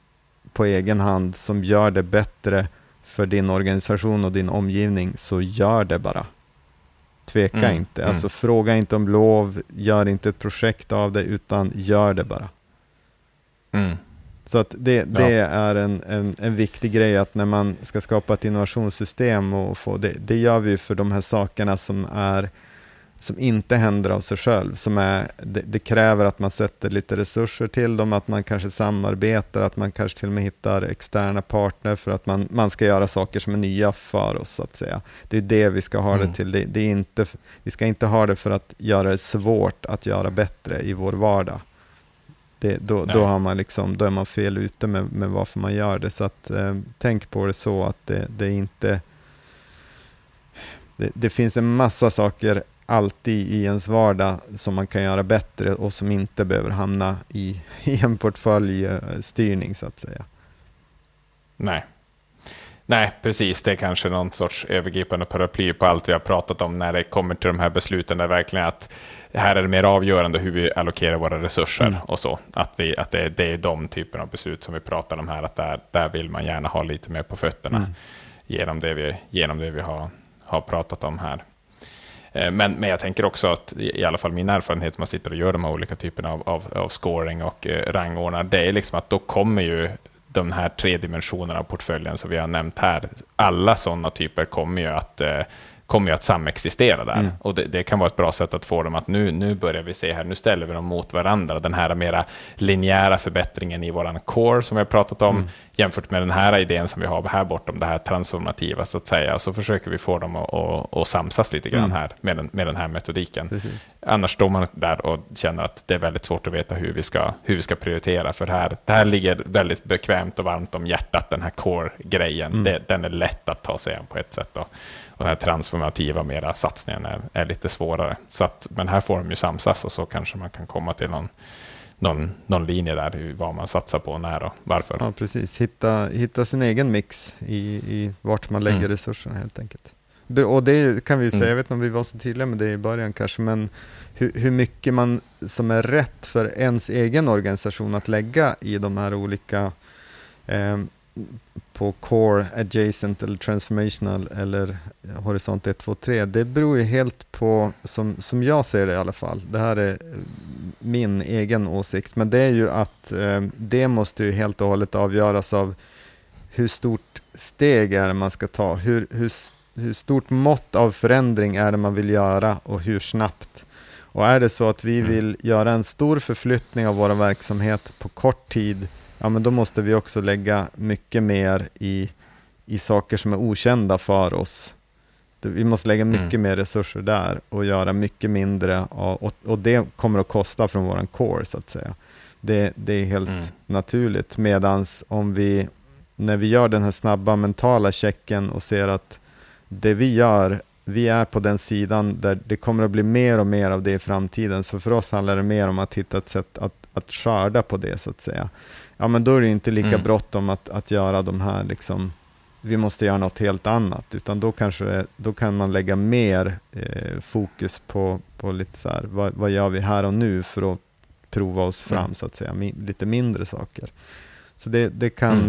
på egen hand som gör det bättre för din organisation och din omgivning, så gör det bara. Tveka inte. Alltså, fråga inte om lov, gör inte ett projekt av det, utan gör det bara. Så att det är en viktig grej, att när man ska skapa ett innovationssystem och få det gör vi för de här sakerna som inte händer av sig själv, det kräver att man sätter lite resurser till dem, att man kanske samarbetar, att man kanske till och med hittar externa partner för att man ska göra saker som är nya för oss, så att säga. Det är det vi ska ha det till. Det är inte, vi ska inte ha det för att göra det svårt att göra bättre i vår vardag. Då har man liksom, då är man fel ute med varför man gör det. Så att, tänk på det så att det inte... Det finns en massa saker alltid i ens vardag som man kan göra bättre och som inte behöver hamna i en portföljstyrning så att säga. Nej, precis. Det är kanske någon sorts övergripande paraply på allt vi har pratat om när det kommer till de här besluten, där verkligen att här är det mer avgörande hur vi allokerar våra resurser och så. Att det är de typen av beslut som vi pratar om här, att där vill man gärna ha lite mer på fötterna genom det vi har pratat om här. Men jag tänker också att i alla fall min erfarenhet som man sitter och gör de här olika typerna av scoring och rangordnar, det är liksom att då kommer ju de här tre dimensionerna av portföljen som vi har nämnt här, alla sådana typer kommer ju att samexistera där. Och det kan vara ett bra sätt att få dem att nu börjar vi se här, nu ställer vi dem mot varandra. Den här mera linjära förbättringen i våran core som vi har pratat om jämfört med den här idén som vi har här bortom, det här transformativa så att säga. Och så försöker vi få dem att samsas lite grann här med den här metodiken. Precis. Annars står man där och känner att det är väldigt svårt att veta hur vi ska prioritera, för det här ligger väldigt bekvämt och varmt om hjärtat, den här core-grejen. Den är lätt att ta sig an på ett sätt då. Och den här transformativa mera satsningen är lite svårare. Så att, men här får de ju samsas och så kanske man kan komma till någon linje där, vad man satsar på, när och varför. Ja, precis. Hitta sin egen mix i vart man lägger resurserna helt enkelt. Och det kan vi ju säga, jag vet inte om vi var så tydliga med det i början kanske, men hur mycket man som är rätt för ens egen organisation att lägga i de här olika... på core, adjacent eller transformational eller horisont 1, 2, 3. Det beror ju helt på, som jag ser det i alla fall, det här är min egen åsikt, men det är ju att det måste ju helt och hållet avgöras av hur stort steg är det man ska ta, hur stort mått av förändring är det man vill göra och hur snabbt. Och är det så att vi vill göra en stor förflyttning av vår verksamhet på kort tid, ja, men då måste vi också lägga mycket mer i saker som är okända för oss. Vi måste lägga mycket mer resurser där och göra mycket mindre. Och det kommer att kosta från våran core så att säga. Det är helt naturligt. Medans om vi, när vi gör den här snabba mentala checken och ser att det vi gör, vi är på den sidan där det kommer att bli mer och mer av det i framtiden. Så för oss handlar det mer om att hitta ett sätt att skörda på det så att säga. Ja, men då är det inte lika bråttom att göra de här liksom, vi måste göra något helt annat, utan då kan man lägga mer fokus på lite så här, vad gör vi här och nu för att prova oss fram så att säga, lite mindre saker. Så det kan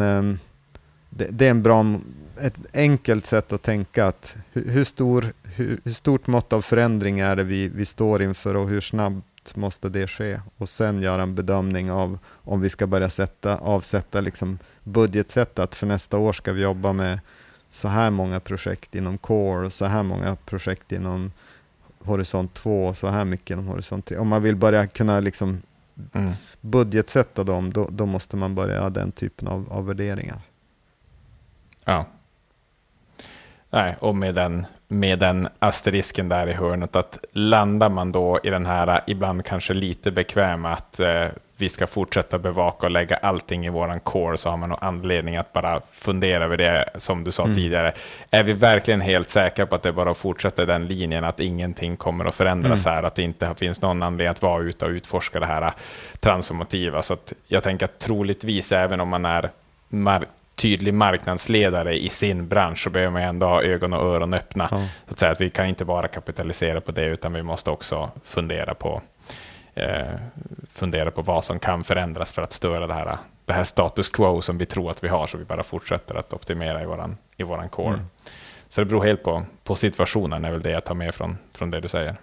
det är ett enkelt sätt att tänka, att hur stort mått av förändring är det vi står inför och hur snabbt måste det ske, och sen göra en bedömning av om vi ska börja avsätta liksom budgetsätt att för nästa år ska vi jobba med så här många projekt inom core och så här många projekt inom horisont 2 och så här mycket inom horisont 3. Om man vill börja kunna liksom budgetsätta dem, då måste man börja den typen av värderingar. Ja. Nej, och med den asterisken där i hörnet att landar man då i den här ibland kanske lite bekväma att vi ska fortsätta bevaka och lägga allting i våran core, så har man nog anledning att bara fundera över det som du sa tidigare. Är vi verkligen helt säkra på att det bara fortsätter den linjen, att ingenting kommer att förändras här, att det inte finns någon anledning att vara ute och utforska det här transformativa? Så att jag tänker att troligtvis även om man är tydlig marknadsledare i sin bransch, så behöver man ändå ha ögon och öron öppna. Ja. Så att säga, att vi kan inte bara kapitalisera på det, utan vi måste också fundera på vad som kan förändras för att störa det här status quo som vi tror att vi har, så vi bara fortsätter att optimera i våran core. Så det beror helt på situationen, är väl det jag tar med från det du säger.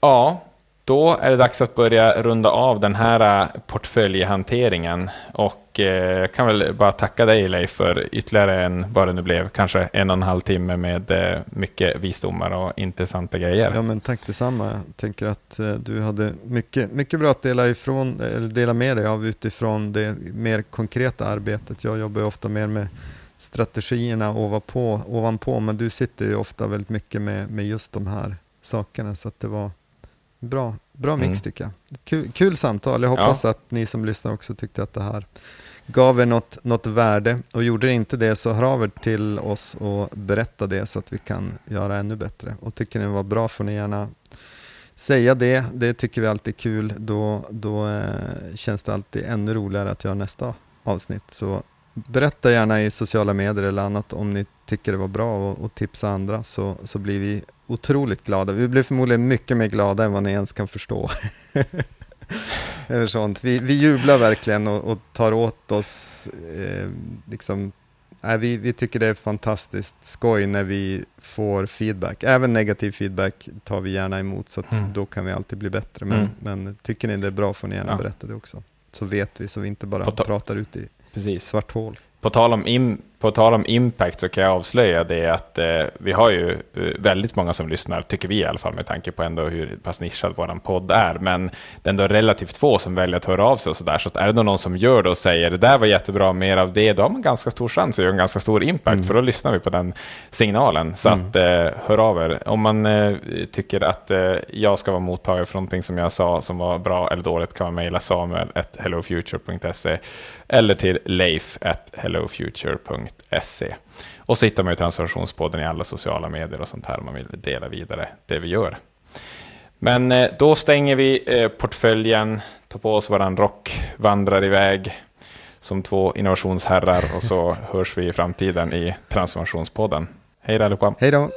Ja, då är det dags att börja runda av den här portföljhanteringen, och jag kan väl bara tacka dig, Leif, för ytterligare vad det nu blev, kanske 1,5 timme med mycket visdomar och intressanta grejer. Ja, men tack detsamma. Jag tänker att du hade mycket, mycket bra att dela med dig av utifrån det mer konkreta arbetet. Jag jobbar ofta mer med strategierna ovanpå, men du sitter ju ofta väldigt mycket med just de här sakerna, så att det var Bra mix tycker jag. Kul samtal. Jag hoppas att ni som lyssnar också tyckte att det här gav er något värde, och gjorde det inte det så hör av er till oss och berätta det så att vi kan göra ännu bättre. Och tycker ni var bra får ni gärna säga det. Det tycker vi alltid är kul. Då känns det alltid ännu roligare att göra nästa avsnitt. Så berätta gärna i sociala medier eller annat om ni tycker det var bra, och tipsa andra så blir vi otroligt glada. Vi blir förmodligen mycket mer glada än vad ni ens kan förstå. Eller sånt. Vi jublar verkligen och tar åt oss. Vi tycker det är fantastiskt skoj när vi får feedback. Även negativ feedback tar vi gärna emot, så att då kan vi alltid bli bättre. Men tycker ni det är bra får ni gärna berätta det också. Så vet vi, så vi inte bara pratar ut i svart hål. På tal om impact så kan jag avslöja det att vi har ju väldigt många som lyssnar, tycker vi i alla fall, med tanke på ändå hur pass nischad våran podd är, men det är ändå relativt få som väljer att höra av sig och sådär, så att är det någon som gör det och säger det där var jättebra, mer av det, då har man ganska stor chans och gör en ganska stor impact, för då lyssnar vi på den signalen, så att hör av er. Om man tycker att jag ska vara mottagare för någonting som jag sa som var bra eller dåligt kan man mejla samuel@hellofuture.se eller till leif@hellofuture.se. Och så hittar man ju Transformationspodden i alla sociala medier och sånt här om man vill dela vidare det vi gör. Men då stänger vi portföljen, tar på oss våran rock, vandrar iväg som två innovationsherrar, och så hörs vi i framtiden i Transformationspodden. Hej då allihopa! Hej då!